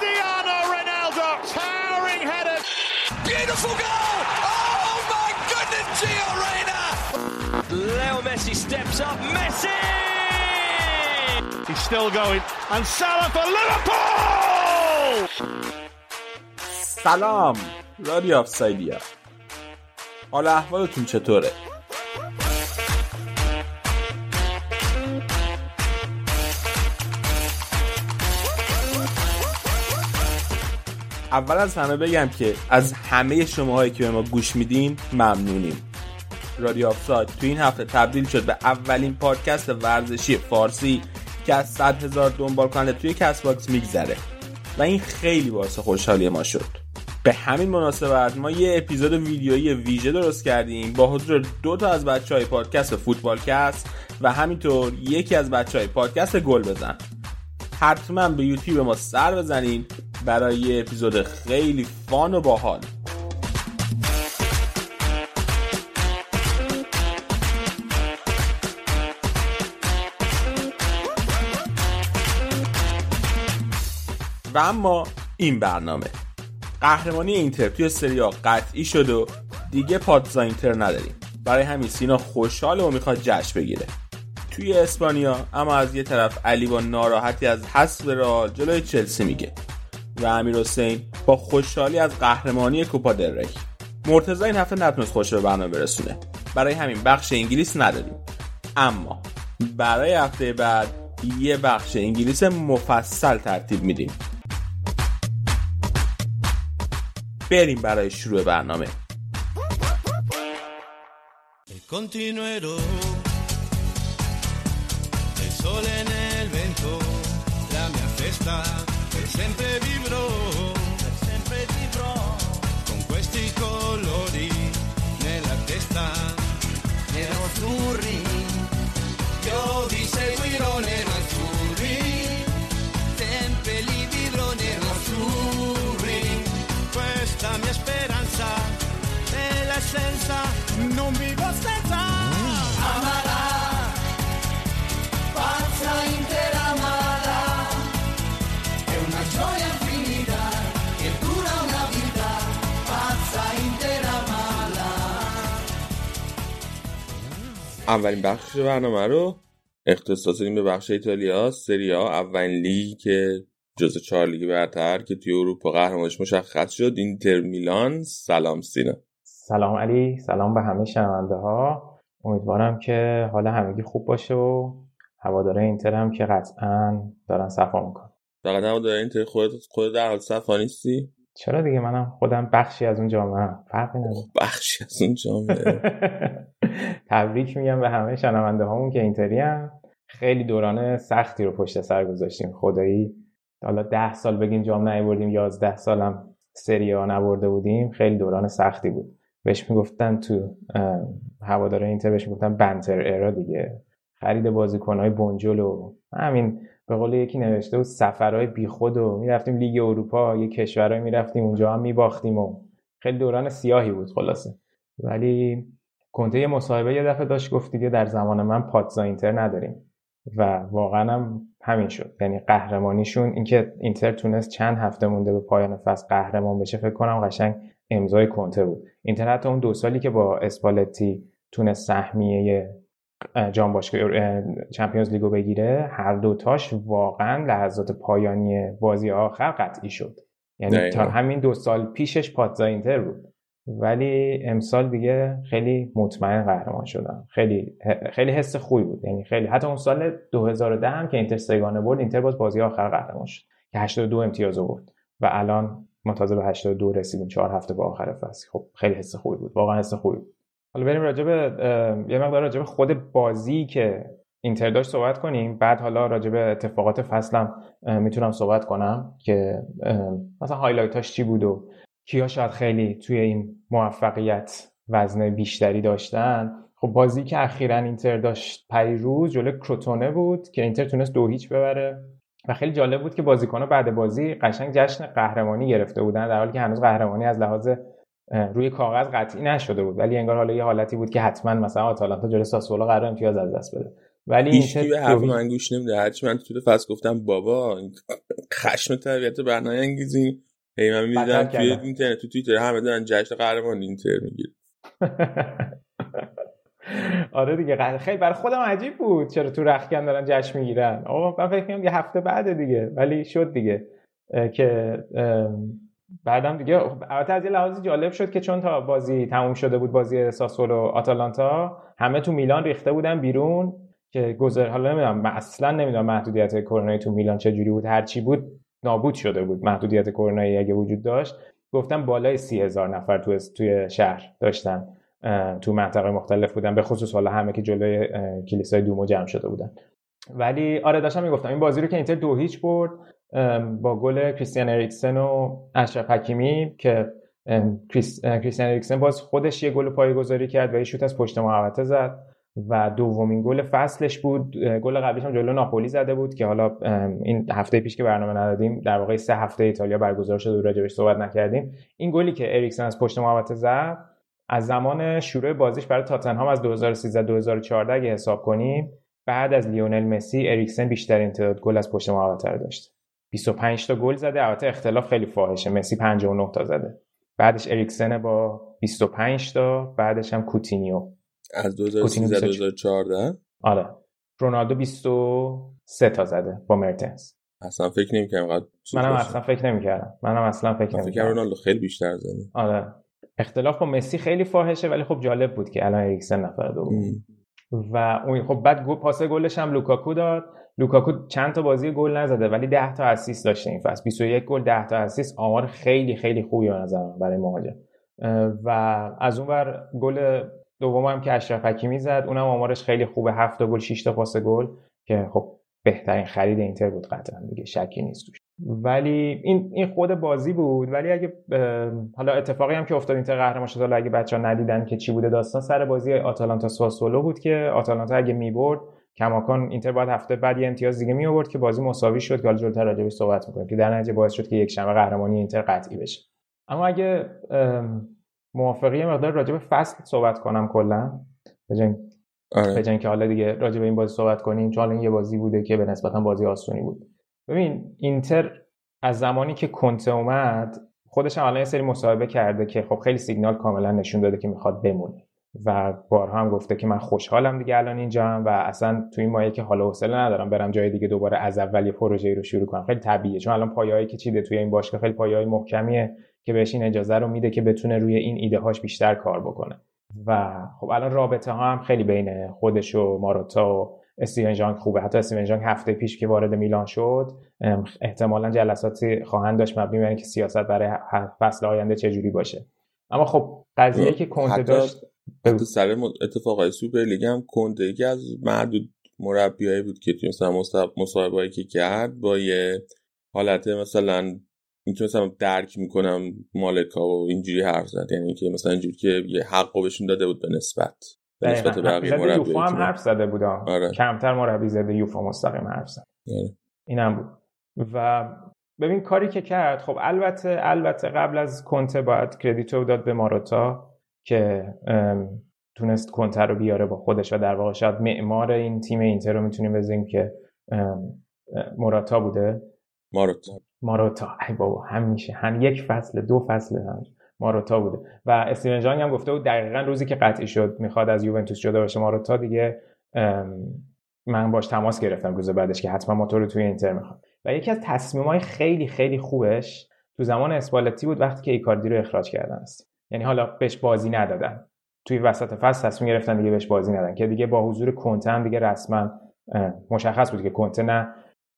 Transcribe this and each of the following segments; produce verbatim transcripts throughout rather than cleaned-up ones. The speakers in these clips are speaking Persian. Cristiano Ronaldo, towering header. Beautiful goal! Oh my goodness, Gio Reyna! Leo Messi steps up, Messi! He's still going, and Salah for Liverpool! سلام، رادیو آفسایدیا. حال احوالتون چطوره؟ اول از همه بگم که از همه شماهایی که به ما گوش میدین ممنونیم. رادیو آفساید تو این هفته تبدیل شد به اولین پادکست ورزشی فارسی که از صد هزار دنبال کننده توی کست باکس میگذره و این خیلی باعث خوشحالی ما شد. به همین مناسبت ما یه اپیزود ویدیویی ویژه درست کردیم با حضور دو تا از بچهای پادکست فوتبالکست و همینطور یکی از بچهای پادکست گل بزن. حتما به یوتیوب ما سر بزنین برای یه اپیزود خیلی فان و باحال. و اما این برنامه قهرمانی اینتر توی سری آ قطعی شد و دیگه پادزا اینتر نداریم. برای همین سینا خوشحاله و میخواد جشن بگیره توی اسپانیا. اما از یه طرف علی با ناراحتی از حذف را جلوی چلسی میگه و امیرحسین با خوشحالی از قهرمانی کوپا دل ری. مرتضی این هفته نتونست خوش به برنامه برسونه، برای همین بخش انگلیس نداریم. اما برای هفته بعد یه بخش انگلیس مفصل ترتیب میدیم. بریم برای شروع برنامه. Sempre vivrò, sempre vivrò con questi colori nella testa, nerazzurri, io vi seguirò nerazzurri, sempre li vivrò nerazzurri, questa mia speranza è l'essenza, non vivo senza, amarà, pazza intera. اولین بخش برنامه رو اختصاص دادیم به بخش ایتالیا، سری آ، اولین لیگی که جزو چهار لیگ برتر که توی اروپا قهرمانش مشخص شد، اینتر میلان. سلام سینا. سلام علی، سلام به همه شنونده ها. امیدوارم که حال همگی خوب باشه و هواداره اینتر هم که قطعاً دارن صفا میکنن. فقط هواداره اینتر خودت خودت در حال صفا نیستی؟ چرا دیگه، منم خودم بخشی از اون جامعه هم. فرقی نداره. بخشی از اون جامعه. تبریک میگم به همه شنونده هامون که اینتری هم. خیلی دوران سختی رو پشت سر گذاشتیم خدایی. حالا ده سال بگیم جام نیاوردیم، یازده سالم سری آ نبرده بودیم. خیلی دوران سختی بود. بهش میگفتن تو هواداره اینتر بهش میگفتن بنتر ارا دیگه. خرید بازیکن‌های بنجل و همین به قول یکی نوشته بود سفرهای بیخود و میرفتیم لیگ اروپا، یه کشورهای میرفتیم اونجا هم میباختیم و خیلی دوران سیاهی بود خلاصه. ولی کنته یه مصاحبه یه دفعه داشت گفت دیگه در زمان من پادزا اینتر نداریم و واقعا هم همین شد. یعنی قهرمانیشون، اینکه اینتر تونست چند هفته مونده به پایان فصل قهرمان بشه، فکر کنم قشنگ امضای کنته بود. اینتر حتی اون دو سالی که با اسپالتی تونست سهمیه جام باشگاه چمپیونز لیگو بگیره، هر دوتاش واقعا لحظات پایانی بازی آخر قطعی شد. یعنی تا همین دو سال پیشش پادزا اینتر بود، ولی امسال دیگه خیلی مطمئن قهرمان شدن. خیلی خیلی حس خوبی بود. یعنی خیلی، حتی اون سال دو هزار و ده هم که اینتر سگانه برد، اینتر باز بازی آخر قهرمان شد که هشتاد و دو امتیاز برد و الان ما تازه به هشتاد و دو رسیدیم، چهار هفته با آخر فصل. خب خیلی حس خوبی بود، واقعا حس خوبی بود. حالا بریم راجع به یه مقدار راجع به خود بازی که اینتر داشت صحبت کنیم، بعد حالا راجع به اتفاقات فصلم میتونم صحبت کنم که مثلا هایلایتاش چی بود و کیا شاید خیلی توی این موفقیت وزن بیشتری داشتن. خب بازی که اخیراً اینتر داشت پیروز جلوی کروتونه بود که اینتر تونست دو هیچ ببره و خیلی جالب بود که بازیکن‌ها بعد بازی قشنگ جشن قهرمانی گرفته بودن، در حالی که هنوز قهرمانی از لحاظ روی کاغذ قطعی نشده بود، ولی انگار حالا یه حالتی بود که حتما مثلا آتالانتا جلوی ساسولو قراره امتیاز از دست بده ولی هیچ کی به حرف من گوش نمیده. هرچی من تو فصل گفتم بابا خشم طبیعت برنامه‌انگیزی، هی من می‌دیدم توی اینترنت تو توییتر همه دارن جشن قهرمان اینتر می‌گیرن. آره دیگه، خیلی برای خودم عجیب بود چرا تو رختکن دارن جشن می‌گیرن. آقا من فکر می‌کنم یه هفته بعد دیگه، ولی شد دیگه که بعدم دیگه. البته از یه لحاظی جالب شد که چون تا بازی تموم شده بود، بازی ساسولو آتالانتا، همه تو میلان ریخته بودن بیرون که گذر، حالا نمیدونم، اصلا نمیدونم محدودیت کرونایی تو میلان چجوری بود، هر چی بود نابود شده بود محدودیت کرونایی اگه وجود داشت. گفتم بالای سی هزار نفر تو توی شهر داشتن، تو مناطق مختلف بودن، به خصوص حالا همه که جلوی کلیسای دومو جمع شده بودن. ولی آره داشتم میگفتم این بازی رو که اینتر دو هیچ برد با گل کریستیان اریکسن و اشرف حکیمی، که کریس، کریستیان اریکسن باز خودش یه گل پایه‌گذاری کرد و یه شوت از پشت محوطه زد و دومین گل فصلش بود. گل قبلیش هم جلو ناپولی زده بود که حالا این هفته پیش که برنامه ندادیم، در واقع سه هفته ایتالیا برگزار شد و راجعش صحبت نکردیم. این گلی که اریکسن از پشت محوطه زد، از زمان شروع بازیش برای تاتنهام از دو هزار و سیزده دو هزار و چهارده اگه حساب کنیم، بعد از لیونل مسی اریکسن بیشترین تعداد گل از پشت محوطه داشت، بیست و پنج تا گل زده. البته اختلاف خیلی فاحشه، مسی پنجاه و نه تا زده، بعدش اریکسن با بیست و پنج تا، بعدش هم کوتینیو از دو هزار و سیزده دو هزار و چهارده. آره رونالدو بیست و سه تا زده با مرتنز. اصلا فکر نمی‌کردم قد منم اصلا فکر نمی‌کردم منم اصلا فکر نمی‌کردم فکر رونالدو خیلی بیشتر زده. آره اختلاف با مسی خیلی فاحشه، ولی خب جالب بود که الان اریکسن نفر دوم و اون. خب بعد پاس گلش هم لوکاکو داد. لوکاکو چند تا بازی گل نزده ولی ده تا اسیست داشته این فصل، بیست و یک گل ده تا اسیست، آمار خیلی خیلی خوبی به نظر من برای مهاجم. و از اون ور گل دوم هم که اشرف حکیمی زد، اونم آمارش خیلی خوبه، هفت تا گل شش تا پاس گل، که خب بهترین خرید اینتر بود قطعا دیگه، شکی نیست توش. ولی این این خود بازی بود. ولی اگه حالا اتفاقی هم که افتاد اینتر قهرمان شد، حالا اگه بچه‌ها ندیدن که چی بوده داستان، سر بازی آتالانتا ساسولو بود که آتالانتا اگه می‌برد کماکان اینتر باید هفته بعد یه امتیاز دیگه می آورد که بازی مساوی شد، که حالا جلوتر راجعش صحبت می‌کنیم، که در نتیجه باعث شد که یک شنبه قهرمانی اینتر قطعی بشه. اما اگه موافقی مقدار راجع به فصل صحبت کنم کلا، بجن بجن که حالا دیگه راجع به این بازی صحبت کنیم، چون این یه بازی بوده که به نسبتا بازی آسونی بود. ببین اینتر از زمانی که کنته اومد، خودش هم الان یه سری مصاحبه کرده که خب خیلی سیگنال کاملا نشون داده که می‌خواد بمونه و بارها هم گفته که من خوشحالم دیگه الان اینجام و اصلا تو این مایه که حالا حوصله ندارم برم جای دیگه دوباره از اول یه پروژه‌ای رو شروع کنم. خیلی طبیعیه، چون الان پایه‌ای که چیده توی این باشگاه خیلی پایه‌ای محکمیه که بهش این اجازه رو میده که بتونه روی این ایده‌هاش بیشتر کار بکنه. و خب الان رابطه‌ها هم خیلی بین خودش و ماروتا و استیون جانگ خوبه. حتی استیون جانگ هفته پیش که وارد میلان شد، احتمالاً جلساتی خواهند داشت مبنی بر اینکه سیاست برای فصل آینده چجوری باشه. اما خب قضیه که کنته داشت تو سر اتفاقای سوپرلیگ هم کنته یکی از معدود مربیایی بود که مثلا مصاحبه‌ای که کرد با یه حالت مثلا اینکه مثلا درک میکنم مالکا و اینجوری حرف زد، یعنی اینکه مثلا اینجوری که یه حقو بهشون داده بود به نسبت به نسبت بقیه مربی‌ها. یوفا هم حرف زده بود، آره. کمتر مربی زده، یوفا مستقیم حرف زد، آره. اینم بود. و ببین کاری که کرد، خب البته البته قبل از کنته باید کردیتو داد به ماروتا که تونست کنته رو بیاره با خودش و در واقع شاید معمار این تیم اینتر رو میتونیم بزنیم که موراتا بوده. ماروتا ماروتا ای بابا همیشه هم یک فصل دو فصل هم ماروتا بوده. و استیون جانگ هم گفته بود دقیقاً روزی که قطعی شد میخواد از یوونتوس جدا بشه ماروتا دیگه، من باش تماس گرفتم روز بعدش که حتما ما تو رو توی اینتر میخوام. و یکی از تصمیم‌های خیلی خیلی خوبش تو زمان اسپالتی بود، وقتی که ایکاردی رو اخراج کردن است، یعنی حالا بهش بازی ندادن توی وسط فصل، تصمیم گرفتن دیگه بهش بازی ندادن، که دیگه با حضور کنته هم دیگه رسما مشخص بود که کنته نه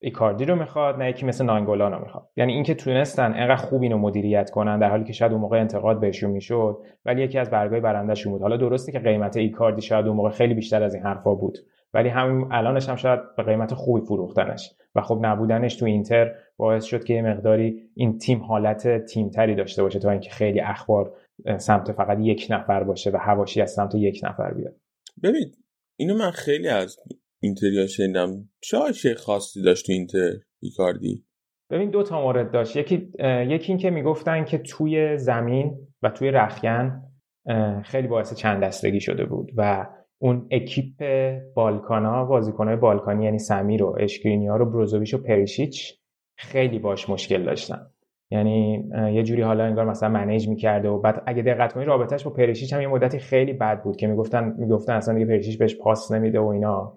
ایکاردی رو میخواد نه یکی مثل نانگولانو میخواد. یعنی اینکه تونستن انقدر خوب اینو مدیریت کنن، در حالی که شاید اون موقع انتقاد بهشون میشد ولی یکی از برگای برنده‌شون بود. حالا درسته که قیمت ایکاردی شاید اون موقع خیلی بیشتر از این حرفا بود، ولی همین الانش هم شاید به قیمت خوبی فروختنش و خب نبودنش تو اینتر باعث شد که یه مقداری این تیم حالت تیم‌تری داشته باشه تا اینکه خیلی اخبار سمت فقط یک نفر باشه و حواشی از سمت یک نفر بیاد. ببین اینو من خیلی از اینتریا شنیدم، چه خاصی داشت تو اینتر ایکاردی؟ ببین دو تا مورد داشت، یکی یکی این که میگفتن که توی زمین و توی رخکن خیلی باعث چند دستگی شده بود و اون اکیپ بالکانا، بازیکن‌های بالکانی یعنی سمیر و اشکرینیار و بروزوویچ و پریشیچ خیلی باش مشکل داشتن. یعنی یه جوری حالا انگار مثلا منیج می‌کرده و بعد اگه دقت کنی رابطه‌اش با پریشیچ هم یه مدتی خیلی بد بود که میگفتن میگفتن اصلا دیگه پریشیچ بهش پاس نمیده و اینا.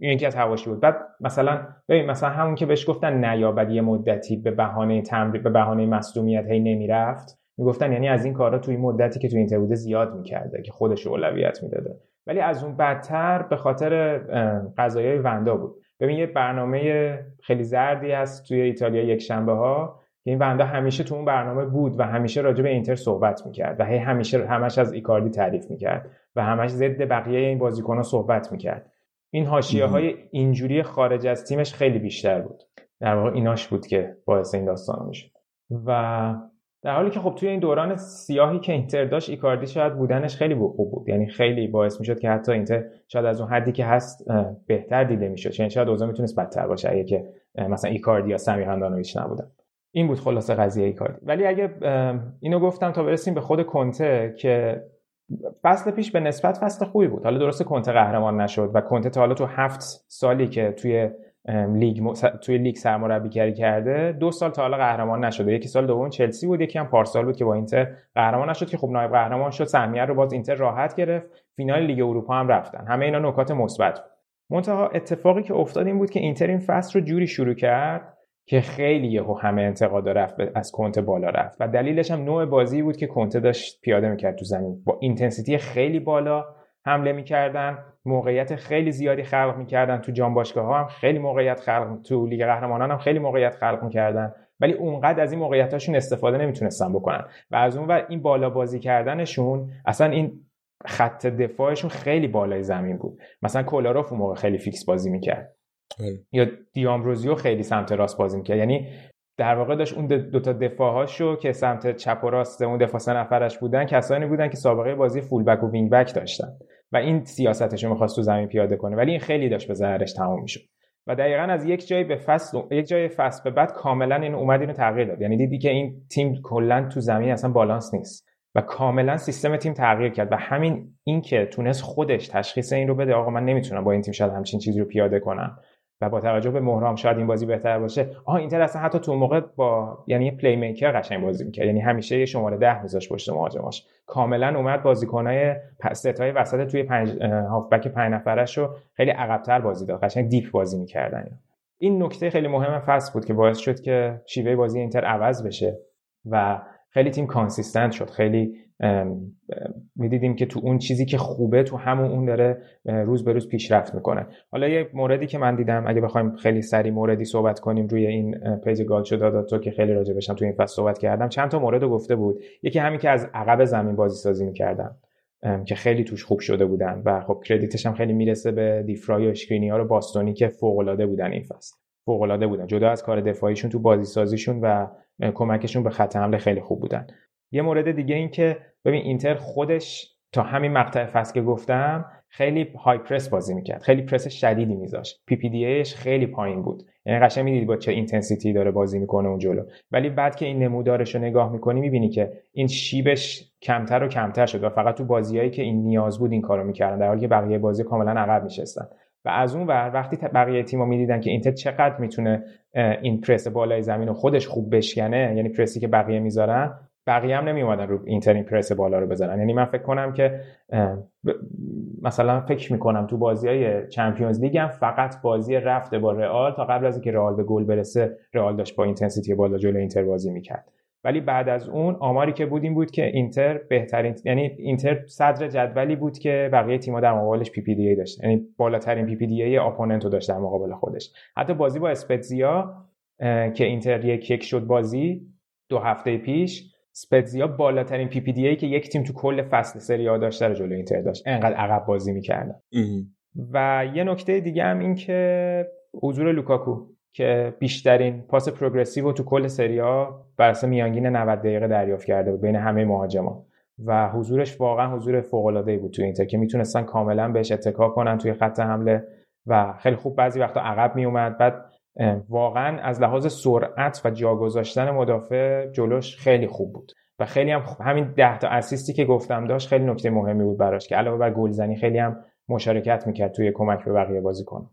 این یکی از حواشی بود. بعد مثلا ببین مثلا همون که بهش گفتن نیا بعد یه مدتی به بهانه تمرین به بهانه مصدومیت هی نمیرفت، میگفتن یعنی از این کارا توی مدتی که تو اینتر بوده زیاد می‌کرده که خودش اولویت میداده. ولی از اون بدتر به خاطر قضایای وندا بود. ببین یه برنامه خیلی زردی هست توی ایتالیا یک شنبه‌ها که این وندا همیشه تو اون برنامه بود و همیشه راجع به اینتر صحبت می‌کرد و هی همیشه همش از ایکاردی تعریف می‌کرد و همش ضد بقیه این بازیکن‌ها صحبت می‌کرد. این حاشیه‌های اینجوری خارج از تیمش خیلی بیشتر بود. در واقع ایناش بود که باعث این داستان می‌شد. و در حالی که خب توی این دوران سیاهی که اینتر داشت، ایکاردی شاید بودنش خیلی خوب بود. یعنی خیلی باعث میشد که حتی اینتر شاید از اون حدی که هست بهتر دیده میشد. یعنی شاید اوضاع میتونست بدتر باشه اگه که مثلا ایکاردی یا سمیر هاندانویچ نبودن. این بود خلاصه قضیه ایکاردی. ولی اگه اینو گفتم تا برسیم به خود کنته که فصل پیش به نسبت فصل خوبی بود. حالا درسته کنته قهرمان نشد و کنته تا حالا تو هفت سالی که توی لیگ م... توی لیگ سرمربیگری کرده دو سال تا حالا قهرمان نشده. یکی سال دوم چلسی بود، یکی هم پارسال بود که با اینتر قهرمان نشد که خب نایب قهرمان شد، سهمیه رو باز اینتر راحت گرفت، فینال لیگ اروپا هم رفتن. همه اینا نکات مثبت بود. منتها اتفاقی که افتاد این بود که اینتر این فصل رو جوری شروع کرد که خیلی یهو همه انتقادا رفت از کنته بالا رفت و دلیلش هم نوع بازی بود که کنته داشت پیاده می‌کرد تو زمین. با اینتنسیتی خیلی بالا حمله می‌کردن، موقعیت خیلی زیادی خلق می‌کردن، تو جام باشگاه‌ها هم خیلی موقعیت خلق، تو لیگ قهرمانان هم خیلی موقعیت خلق می‌کردن، ولی اونقدر از این موقعیتاشون استفاده نمی‌تونستن بکنن و از اون ور این بالا بازی کردنشون اصلا این خط دفاعشون خیلی بالای زمین بود. مثلا کولاروف اون موقع خیلی فیکس بازی می‌کرد یا دیامبروزیو خیلی سمت راست بازی می‌کرد. یعنی در واقع داشت اون دو تا دفاع‌هاشو که سمت چپ و راست اون دفاع سه نفرش بودن کسانی بودن که سابقه بازی فولبک و وینگ بک داشتن و این سیاستش رو می‌خواست تو زمین پیاده کنه، ولی این خیلی داشت به ضررش تمام می‌شد و دقیقاً از یک جای به فصل یک جای فصل به بعد کاملاً این اومد اینو تغییر داد. یعنی دیدی که این تیم کلاً تو زمین اصلا بالانس نیست و کاملاً سیستم تیم تغییر کرد و همین این که تونست خودش تشخیص این رو بده آقا من نمیتونم با این تیم شاید همچین چیزی رو پیاده کنم و با توجه به مهرام شاید این بازی بهتر باشه. آها اینتر اصلا حتی تو موقع با یعنی پلی میکر قشنگ بازی می‌کرد. یعنی همیشه یه شماره ده می‌ذاشت پشت مهاجماش. کاملا اومد بازیکن‌های ستای وسط توی پنج هافبک پنج نفره‌شو خیلی عقب‌تر بازی داد. قشنگ دیپ بازی می‌کردن. این نکته خیلی مهم فصل بود که باعث شد که شیوه بازی اینتر عوض بشه و خیلی تیم کانسیستنت شد. خیلی میدیدیم که تو اون چیزی که خوبه تو همون اون داره روز به روز پیشرفت میکنه. حالا یه موردی که من دیدم اگه بخوایم خیلی سری موردی صحبت کنیم روی این پیج گالچو داداتو که خیلی راجع بهشم تو این فصل صحبت کردم، چند تا موردو گفته بود. یکی همین که از عقب زمین بازی سازی میکردن که خیلی توش خوب شده بودن و خب کردیتش هم خیلی میرسه به دیفرای و اشکرینیار و باستونی که فوق العاده بودن این فصل. فوق العاده بودن جدا از کار دفاعیشون، تو بازی سازیشون و کمکشون به خط حمله خیلی خوب بودن. یه مورد دیگه این که ببین اینتر خودش تا همین مقطع فصل که گفتم خیلی های پرس بازی میکرد، خیلی پرس شدیدی میذاشت، پی پی دی ایش خیلی پایین بود. یعنی قشنگ میدیدی با چه اینتنسیتی داره بازی میکنه اون جلو، ولی بعد که این نمودارش رو نگاه میکنی میبینی که این شیبش کمتر و کمتر شد و فقط تو بازیایی که این نیاز بود این کارو میکردن، در حالی که بقیه بازی کاملا عقب میشستن. و از اون ور وقتی بقیه تیم‌ها می‌دیدن که اینتر چقدر میتونه این پرس بالای زمین رو خودش خوب بشکنه، یعنی پرسی که بقیه میذارن، بقیه هم نمیومدن رو اینتر این پرس بالا رو بزنن. یعنی من فکر کنم که مثلا فکر میکنم تو بازی‌های چمپیونز لیگ هم فقط بازی رفته با رئال تا قبل از اینکه رئال به گل برسه رئال داشت با اینتنسیتی بالا جلوی اینتر بازی میکرد، ولی بعد از اون آماری که بود این بود که اینتر بهترین، یعنی اینتر صدر جدولی بود که بقیه تیم‌ها در مقابلش پی پی دی ای داشت، یعنی بالاترین پی پی دی ای اپوننت رو داشت در مقابل خودش. حتی بازی با اسپتزیا که اینتر یک یک شد بازی دو هفته پیش، اسپتزیا بالاترین پی پی دی ای که یک تیم تو کل فصل سری آ داشت رو جلوی اینتر داشت، انقدر عقب بازی می‌کردن. و یه نکته دیگه هم این که حضور لوکاکو که بیشترین پاس پروگرسیو تو کل سری آ بر اساس میانگین نود دقیقه دریافت کرده بود بین همه مهاجما و حضورش واقعا حضور فوق‌العاده‌ای بود تو اینتر که میتونستن کاملا بهش اتکا کنن توی خط حمله و خیلی خوب بعضی وقتا عقب میومد. بعد واقعا از لحاظ سرعت و جا گذاشتن مدافع جلوش خیلی خوب بود و خیلی هم همین ده تا اسیستی که گفتم داشت خیلی نکته مهمی بود براش که علاوه بر گلزنی خیلی هم مشارکت میکرد توی کمک به بقیه بازیکن.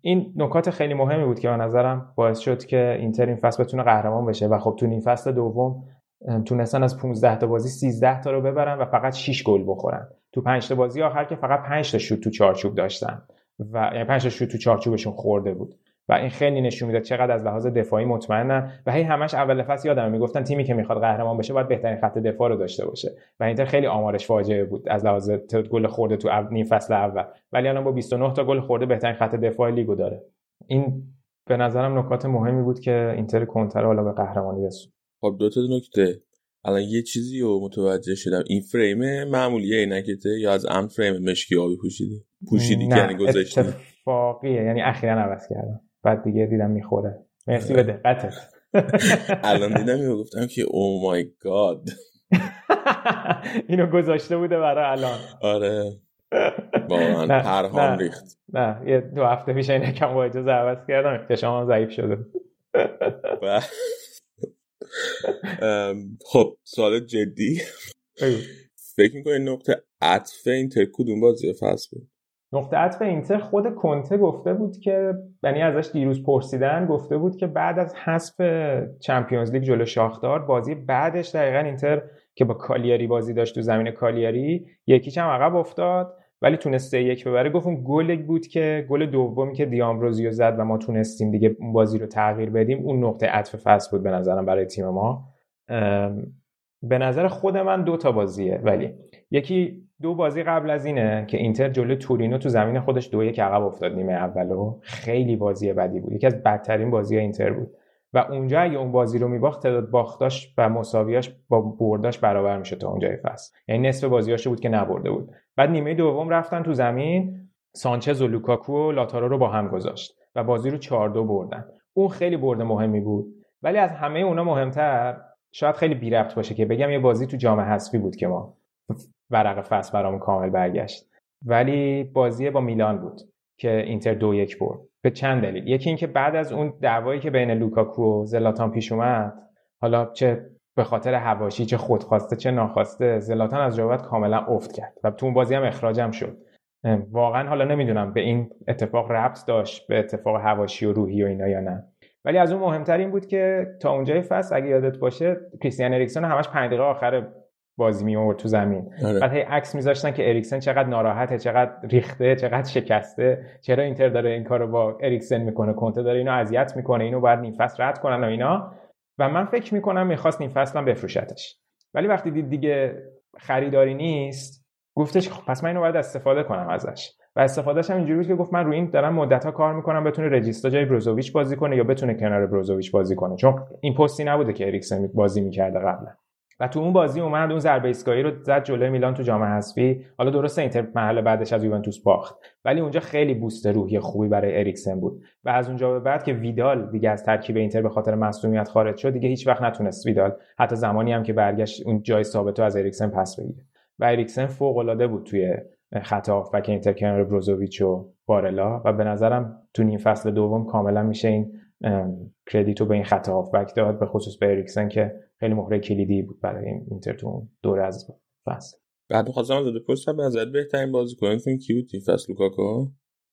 این نکات خیلی مهمی بود که به نظرم باعث شد که اینتر این فصل بتونه قهرمان بشه و خب تو این فصل دوم تونستن از پانزده تا بازی سیزده تا رو ببرن و فقط شش گل بخورن. تو پنج تا بازی آخر که فقط پنج تا شوت تو چارچوب داشتن و یعنی پنج تا شوت تو چارچوبشون خورده بود و این خیلی نشون میده چقدر از لحاظ دفاعی مطمئنن و هی همش اول فصل یادمه میگفتن تیمی که میخواد قهرمان بشه باید بهترین خط دفاع رو داشته باشه و اینتر خیلی آمارش فاجعه بود از لحاظ تعداد گل خورده تو نیم فصل اول، ولی الان با بیست و نه تا گل خورده بهترین خط دفاع لیگو داره. این به نظرم نکات مهمی بود که اینتر کنتر حالا به قهرمانی رسوند. خب دو تا نکته الان یه چیزی رو متوجه شدم، این فریم معمولیه عینکته یا از ام فریم مشکی آبی پوشیدی پوشیدی یعنی گذاشتی؟ اتفاقیه، یعنی اخیراً عوض کردم بعد دیگه دیدم میخوره. مرسی به دقتت. الان دیدم اینو گفتم که او مای گاد اینو گذاشته بوده برای الان. آره واقعا پرهام ریخت. نه یه دو هفته پیش عینکم با اجازه عوض کردم، احتشامم ضعیف شده. خب سوال جدی، فکر می‌کنی نقطه عطف اینتر کدوم بازی فصل بود؟ نقطه عطف اینتر خود کنته گفته بود که یعنی ازش دیروز پرسیدن گفته بود که بعد از حذف چمپیونز لیگ جلو شاختار بازی بعدش دقیقاً اینتر که با کالیاری بازی داشت تو زمین کالیاری یکیش هم عقب افتاد ولی تونست یک ببره. گفتم گل بود که گل دومی که دیامبروزیو زد و ما تونستیم دیگه اون بازی رو تغییر بدیم، اون نقطه عطف فصل بود به نظرم برای تیم ما. به نظر خود من دو تا بازیه، ولی یکی دو بازی قبل از اینه که اینتر جلو تورینو تو زمین خودش دو یک عقب افتاد نیمه اولو، خیلی بازی بدی بود، یکی از بدترین بازی اینتر بود و اونجا اگه اون بازی رو میباخت تعداد باختاش و مساویاش با برداش برابر میشه تا اونجای فصل، یعنی نصف بازیاش بود که نبرده بود. بعد نیمه دوم رفتن تو زمین، سانچز و لوکاکو و لاتارو رو با هم گذاشت و بازی رو چهار دو بردن. اون خیلی برد مهمی بود، ولی از همه اونا مهمتر شاید خیلی بی ربط باشه که بگم یه بازی تو جام حذفی بود که ما ورق فصل برامون کامل برگشت، ولی بازی با میلان بود که اینتر دو یک برد. به چند دلیل، یکی این که بعد از اون دعوایی که بین لوکاکو و زلاتان پیش اومد، حالا چه به خاطر حواشی چه خودخواسته چه ناخواسته، زلاتان از رقابت کاملا افت کرد و تو اون بازی هم اخراجم شد. واقعا حالا نمیدونم به این اتفاق ربط داشت، به اتفاق حواشی و روحی و اینا یا نه، ولی از اون مهمتر این بود که تا اونجای فصل اگه یادت باشه کریستیان اریکسون همش پنج دقیقه آخر بازی می آورد تو زمین. آره. بعد هی عکس میذاشتن که اریکسن چقدر ناراحته، چقدر ریخته، چقدر شکسته، چرا اینتر داره این کارو با اریکسن میکنه، کنته داره اینو اذیت میکنه، اینو باید نیم فصل رد کنن و اینا. و من فکر میکنم میخواست نیم فصلم بفروشتش، ولی وقتی دید دیگه خریداری نیست گفتش خب پس من اینو باید استفاده کنم ازش. و استفادهش هم اینجوری بود که گفت من روی این دارم مدت‌ها کار میکنم بتونه رجیستا جای بروزوویچ بازی کنه یا بتونه کنار بروزوویچ بازی کنه، چون این پستی نبوده که اریکسن بازی میکرده قبلا. و تو اون بازی اومد اون ضربه ایستگاهی رو زد جلوی میلان تو جام حذفی. حالا درسته اینتر مرحله بعدش از یوونتوس باخت، ولی اونجا خیلی بوست روحی خوبی برای اریکسن بود و از اونجا به بعد که ویدال دیگه از ترکیب اینتر به خاطر مصونیت خارج شد دیگه هیچ وقت نتونست ویدال، حتی زمانی هم که برگشت اون جای ثابتو از اریکسن پس بگیره و اریکسن فوق العاده بود توی خط هافبک اینتر کنار بروزوویچ و بارلا و به نظرم تو نیم فصل دوم کاملا میشه این کردیتو به این خط هافبک داد، به خصوص به اریکسن که خیلی مهره کلیدی بود برای اینتر تو دوره از فصل. بعد می‌خواستم از بپرسم به نظرت بهترین بازیکن تو کی بود این فصل؟ لوکاکو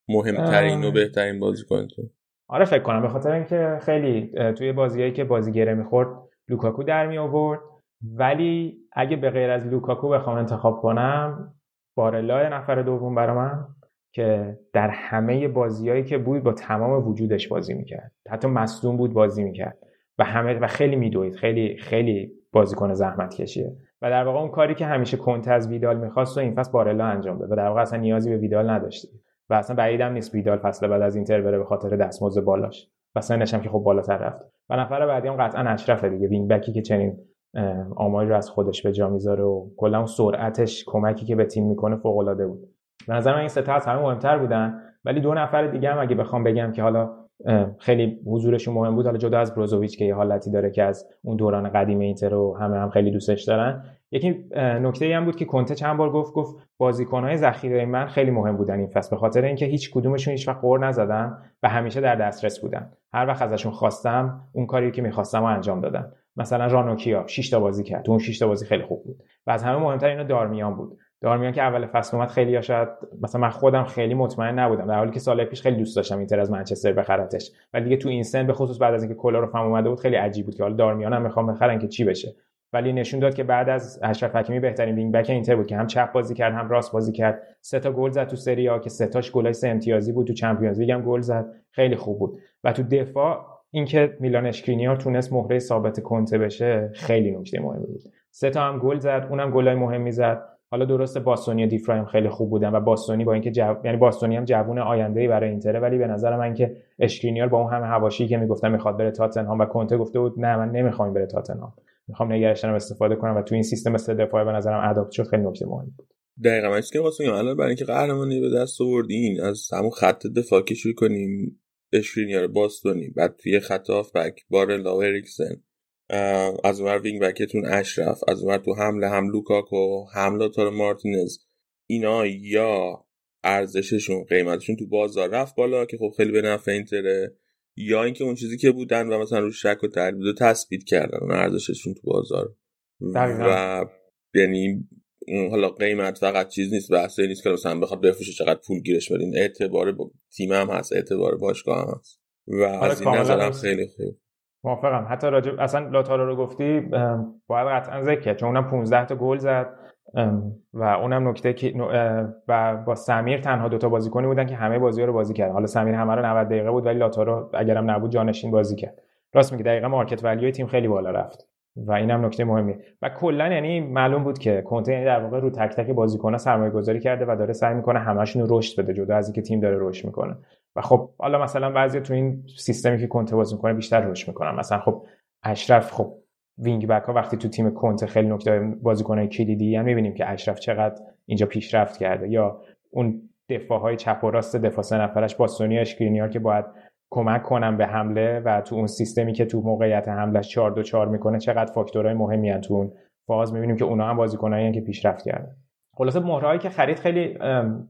مهمترین و بهترین بازیکن تو؟ آره فکر کنم، به خاطر اینکه خیلی توی بازیایی که بازی گره می‌خورد لوکاکو در می آورد، ولی اگه به غیر از لوکاکو بخوام انتخاب کنم بارلا نفر دوم برای من که در همه بازیایی که بود با تمام وجودش بازی می‌کرد، حتی مصدوم بود بازی می‌کرد و همه و خیلی میدوید، خیلی خیلی بازیکن زحمت کشیه و در واقع اون کاری که همیشه کنته از ویدال می‌خواست و این فصل بارلا انجام داد و در واقع اصلا نیازی به ویدال نداشت و اصلا بعید هم نیست ویدال فصل بعد از اینتر بره به خاطر دستمزد بالاش و سنش هم که خب بالاتر رفت. و نفر بعدی هم قطعا اشرف دیگه، وینگ بکی که چنین آماری رو از خودش به جا می‌ذاره و کلا اون سرعتش کمکی که به تیم می‌کنه فوق‌العاده بود. به نظر من این سه تا از همه مهم‌تر بودن، ولی دو نفر دیگه هم اگه بخوام بگم که حالا خیلی حضورشون مهم بود، حالا جدا از بروزوویچ که یه حالتی داره که از اون دوران قدیم اینتر رو همه هم خیلی دوستش دارن، یکی نکته‌ای هم بود که کنته چند بار گفت گفت بازیکن‌های ذخیره من خیلی مهم بودن این فصل، به خاطر اینکه هیچ کدومشون هیچ وقت قور نزدن و همیشه در دسترس بودن، هر وقت ازشون خواستم اون کاری که می‌خواستم رو انجام دادن. مثلا رانوکیا شش تا بازی کرد، اون شش تا بازی خیلی خوب بود و از همه مهم‌تر اینا دارمیان بود دارم میگم که اول فصل اومد خیلی یا شاید مثلا من خودم خیلی مطمئن نبودم، در حالی که سال پیش خیلی دوست داشتم اینتر از منچستر بخرتش، ولی دیگه تو این سن به خصوص بعد از اینکه کلروف هم اومده بود خیلی عجیب بود که حالا دارمیان هم میخوام بخرن که چی بشه. ولی نشون داد که بعد از اشرف حکیمی بهترین وینگ بک اینتر بود که هم چپ بازی کرد هم راست بازی کرد. سه تا گل زد تو سری آ که سه تاش گلای سه امتیازی بود، تو چمپیونز لیگ هم گل زد، خیلی خوب بود. و تو دفاع اینکه میلان اشکرینیار تونس مهره ثابت کنته بشه خیلی نکته مهمی بود، سه تا هم گل زد، اونم گلای مهمی زد. حالا درسته باستونی و دیفرایم خیلی خوب بودن و باستونی با اینکه جو... یعنی باستونی هم جوون آینده‌ای برای اینتره، ولی به نظر من که اشکرینیار با اون همه حواشی که میگفتن میخواد بره تاتنهام و کنته گفته بود نه من نمیخوام بره تاتنهام، میخوام نگرشنم استفاده کنم و تو این سیستم سه دفاعه به نظرم اداپت شد، خیلی نکته مهمی بود. دقیقاً من چیکار واسه الان برای اینکه قهرمانی به دست آوردین از همون خط دفاع که شروع کنیم، اشکرینیار باستونی، بعد توی خط هاف بک بارلا و اریکسن، از اونور وینگ بکتون اشرف، از اونور تو حمله هم لوکاکو، حمله تارو مارتینز، اینا یا ارزششون قیمتشون تو بازار رفت بالا که خب خیلی به نفع اینتره، یا اینکه اون چیزی که بودن و مثلا روش شک و تردید و تثبیت کردن اون ارزششون تو بازار دقیقا. و یعنی حالا قیمت فقط چیز نیست، بحثی نیست که مثلا بخواد بفروشه چقدر پول گیرش بدین، اعتبار با تیم هم هست، اعتبار باشگاه هم هست و از این نظرم خیلی خوب موافقم. حتی راجب اصلا لاتارو رو گفتی باید قطعا ذکر کرد، چون اونم پانزده تا گل زد و اونم نکته که و با سمیر تنها دوتا بازیکنی بودن که همه بازی‌ها رو بازی کردن. حالا سمیر همه رو نود دقیقه بود، ولی لاتارو اگرم نبود جانشین بازی کرد. راست میگه دقیقاً مارکت ولیوی تیم خیلی بالا رفت و اینم نکته مهمیه. و کلا یعنی معلوم بود که کنته یعنی در واقع رو تک تک بازیکن‌ها سرمایه‌گذاری کرده و داره سعی می‌کنه همه‌شون رو رشد بده، جدا از اینکه تیم داره رشد می‌کنه. و خب حالا مثلا بعضی تو این سیستمی که کنته بازی می‌کنه بیشتر رشد می‌کنن. مثلا خب اشرف، خب وینگ بک ها وقتی تو تیم کنته خیلی نکته بازیکن‌های کلیدی هم می‌بینیم که اشرف چقدر اینجا پیشرفت کرده، یا اون دفاع‌های چپ و راست دفاع سه نفرش باستونی اشکرینیار که باید کمک کنم به حمله و تو اون سیستمی که تو موقعیت حملهش چهار دو چهار میکنه چقدر فاکتورهای مهمی ان تو اون فاز میبینیم که اونا هم بازیکنایین که پیشرفت کردن. خلاصه مهرهایی که خرید خیلی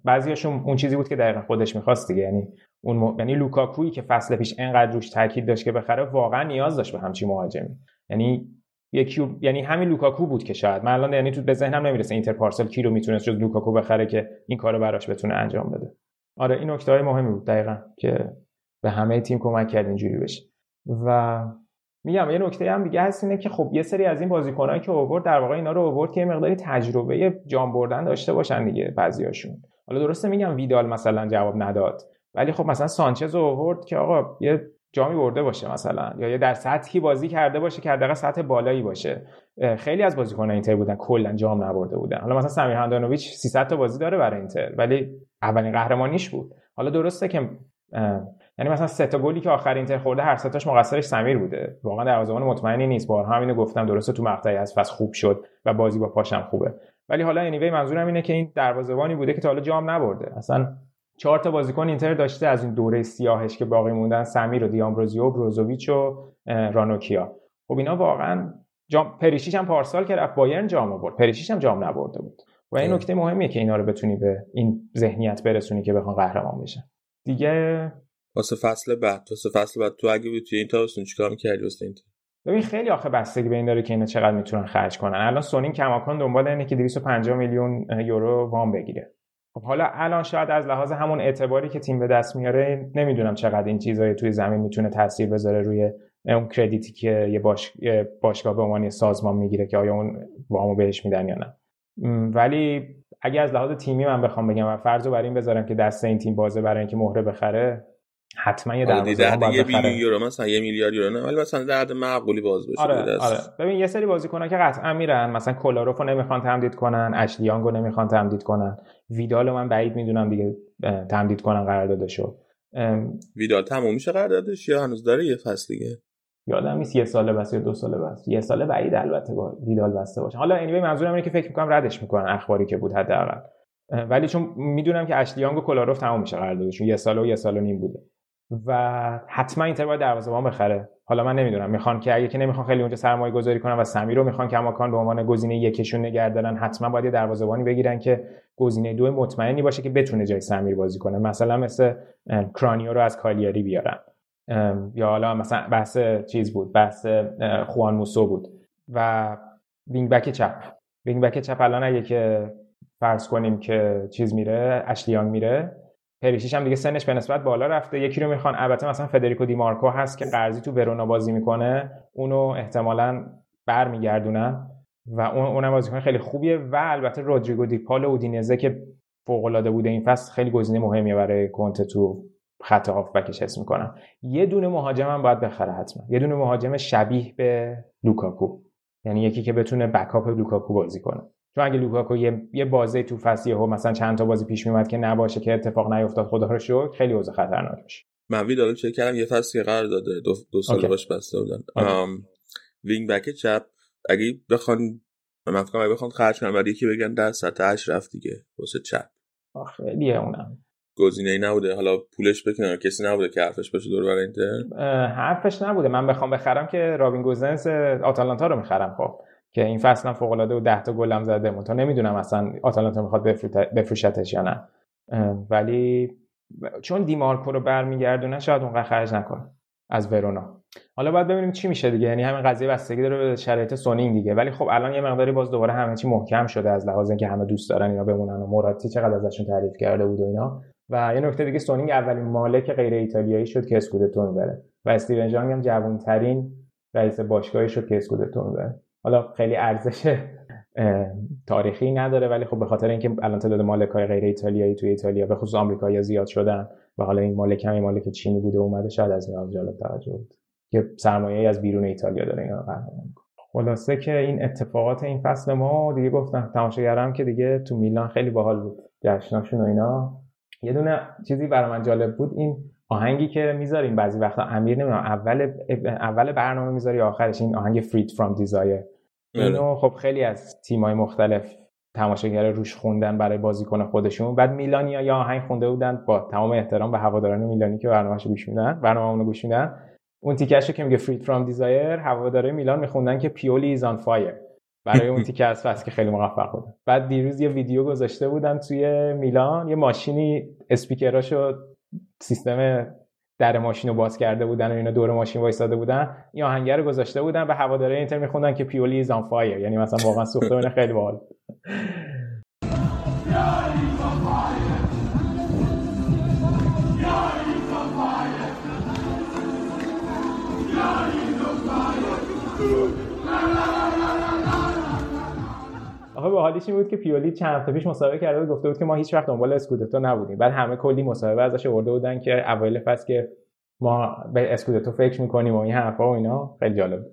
بعضیاشون اون چیزی بود که دقیقاً خودش می‌خواست دیگه، یعنی اون م... یعنی لوکاکویی که فصل پیش انقدر روش تاکید داشت که بخره واقعا نیاز داشت به همچین مهاجمی، یعنی یکی یعنی همین لوکاکو بود که شاید من الان یعنی تو به ذهنم نمیرسه اینتر پارسال کی رو میتونست جز لوکاکو بخره که این کارو براش بتونه انجام بده. آره این نکته‌های مهمی بود دقیقاً که به همه تیم کمک کرد اینجوری بشه. و میگم یه نکته هم دیگه هست اینه که خب یه سری از این بازیکنایی که آورد در واقع اینا رو آورد که یه مقداری تجربه جام بردن داشته باشن دیگه بعضیاشون. حالا درسته میگم ویدال مثلا جواب نداد، ولی خب مثلا سانچز رو آورد که آقا یه جامی برده باشه مثلا، یا یه در سطحی بازی کرده باشه که حداقل سطح بالایی باشه. خیلی از بازیکنان اینتر بودن کلا جام نبرده بودن. حالا مثلا سمیر هندانویچ سیصد تا بازی داره برای اینتر، ولی اولین قهرمانیش بود. حالا درسته که یعنی مثلا سه تا گلی که آخر اینتر خورده هر سه تاش مقصرش سمیر بوده، واقعا دروازه‌بان مطمئنی نیست. بارها همینو گفتم، درسته تو مقطعی از فصل خوب شد و بازی با پاشم خوبه، ولی حالا انیوی منظورم اینه که این دروازه‌بانی بوده که تا حالا جام نبرده. اصلا چهار تا بازیکن اینتر داشته از این دوره سیاهش که باقی موندن، سمیر و دیامبروزیو، بروزوویچ و رانوکیا. خب اینا واقعا جام پریشیچ هم پارسال که رفت بایرن جام آورد، پریشیچ هم جام نبرده بود. و این نکته مهمه که اینا رو بتونی به این ذهنیت برسونی که بخوام قهرمان بشن. دیگه واسه فصل بعد واسه فصل بعد تو اگه بودی این تابستون چیکار می‌کردی واسه اینتر؟ ببین خیلی آخه بستگی به این داره که اینا چقدر میتونن خرج کنن. الان سونین کماکان دنبال اینه که دویست و پنجاه میلیون یورو وام بگیره. خب حالا الان شاید از لحاظ همون اعتباری که تیم به دست میاره نمیدونم چقدر این چیزای توی زمین میتونه تاثیر بذاره روی اون کردیتی که یه باش باشگاه به عنوان سازمان میگیره که آیا اون وامو بهش میدن یا نه. ولی اگه از لحاظ تیمی من بخوام بگم و فرضو بر این بذارم که دست این تیم بازه برای اینکه مهره بخره، حتما یه دروازه‌بان باید بخره. یه یورو مثلا یه میلیارد یورو نه، ولی مثلا در حد معقولی باز بشه. آره آره. ببین یه سری بازیکن‌ها که قطعا میرن، مثلا کولاروفو نمیخوان تمدید کنن، اشلیانگو نمیخوان تمدید کنن، ویدالو من بعید میدونم دیگه تمدید کنن قراردادشو. ویدال تموم میشه قراردادش یا هنوز داره یه فصل دیگه؟ یادم نیست یه ساله بس یا دو ساله بس. یه ساله بعید البته با ویدال بسته باشه. حالا انیوی منظورم اینه که فکر می‌کنم ردش می‌کنن اخباری که بود حداقل. ولی چون میدونم که اشلیانگ و کولاروف تموم میشه قراردادشون، یه سال و یه سال و نیم بوده. و حتما اینتر باید دروازه‌بان بخره. حالا من نمیدونم میخوان که اگه که نمیخوان خیلی اونجا سرمایه گذاری کنن و سمیر رو میخوان کماکان به عنوان گزینه یکشون نگهدارن، حتما باید یه دروازه‌بانی بگیرن که گزینه دو مطمئنی باشه که بتونه جای سمیر بازی کنه، مثلا مثل کرانیو رو از کالیاری بیارن، یا حالا مثلا بحث چیز بود، بحث خوان موسو بود. و وینگ بک چپ وینگ بک چپ الان اگه که فرض کنیم که چیز میره، اشلیانگ میره، پریشیش هم دیگه سنش به نسبت بالا رفته، یکی رو میخوان. البته مثلا فدریکو دی مارکو هست که قرضی تو ورونا بازی میکنه، اونو احتمالاً برمیگردونن و اون اونم بازیکن خیلی خوبیه. و البته رودریگو دی پال اودینزه که فوق‌العاده بوده این فصل، خیلی گزینه مهمیه برای کنته تو خط هافبکش حس میکنم. یه دونه مهاجم هم باید بخره حتما، یه دونه مهاجم شبیه به لوکاکو، یعنی یکی که بتونه بکاپ لوکاکو بازی کنه. چون اگه لوکاکو یه یه بازی تو فصل یهو مثلا چند تا بازی پیش میومد که نباشه، که اتفاق نیفتاد خدا رو شکر، خیلی اوضاع خطرناک میشه. منوی دارم چک کردم یه فصل قرار داده، دو, دو سال باش بسته بودن. وینگ بک چپ اگه بخوان من فکر کنم بخوان خرج کنن، ولی یکی بگن در سطح هشت رفت دیگه واسه چپ. خیلیه اونم. گزینه‌ای نبوده، حالا پولش بکنه کسی نبوده که حرفش باشه دور برای اینتر. حرفش نبوده. من بخوام بخرم که رابین گوزنس آتالانتا رو می‌خرم، خب که این فصل هم فوق‌العاده و ده تا گل هم زده. من تا نمیدونم اصلا آتالانتا میخواد بفروشتش یا نه، ولی چون دیمارکو رو برمیگردونه شاید اونقدر خرج نکنه از ورونا. حالا باید ببینیم چی میشه دیگه، یعنی همین قضیه بستگی داره به شرایط سونینگ دیگه. ولی خب الان یه مقداری باز دوباره همه چی محکم شده از لحاظ اینکه همه دوست دارن اینا بمونن و موراتی چقدر ازشون تعریف کرده بود و اینا. و یه نکته دیگه، سونینگ اولین مالک غیر ایتالیایی شد که اسکودتو میبره و استیون جانگ هم جوانترین رئیس باشگاهی شد که اسکودتو میبره. حالا خیلی ارزش تاریخی نداره، ولی خب به خاطر اینکه الان تعداد مالکای غیر ایتالیایی توی ایتالیا به خصوص آمریکایی‌ها زیاد شدن و حالا این مالک هم مالک چینی بوده اومده، شاید از این جالب توجه بود که سرمایه‌ای از بیرون ایتالیا داره اینا قهرمان می‌کنه. خلاصه که این اتفاقات این فصل ما دیگه، گفتم تماشاگرام که دیگه تو میلان خیلی باحال بود جشناشون و اینا. یه دونه چیزی برای من جالب بود، این آهنگی که میذاریم بعضی وقتا امیر، نمیدونم اول اول برنامه میذاری آخرش، این آهنگ Freed From Desire، اینو خب خیلی از تیمای مختلف تماشاگر روش خوندن برای بازیکن خودشون. بعد میلانیا یا آهنگ خونده بودن با تمام احترام به هواداران میلانی که برنامه‌اشو گوش میدن، برنامه‌مون رو گوش میدن، اون تیکه‌شو که میگه Freed From Desire هواداره میلان میخوندن که پیولی is on fire برای اون تیکه از فصل که خیلی موفق بود. بعد دیروز یه ویدیو گذاشته بودن توی میلان، یه ماشینی اسپیکراشو سیستم در ماشین رو باز کرده بودن و اینا دور ماشین وایساده بودن، این آهنگ رو گذاشته بودن به هواداره اینتر میخوندن که پیولی is on fire، یعنی مثلا واقعا سوخته بودن. خیلی باحال. آخه باحالیش این بود که پیولی چند تا پیش مصاحبه کرده بود، گفته بود که ما هیچ وقت دنبال اسکودتو نبودیم. بعد همه کلی مصاحبه ازش آورده بودن که اوایل فصل که ما به اسکودتو فکر می‌کنیم و این حرفا و اینا. خیلی جالب.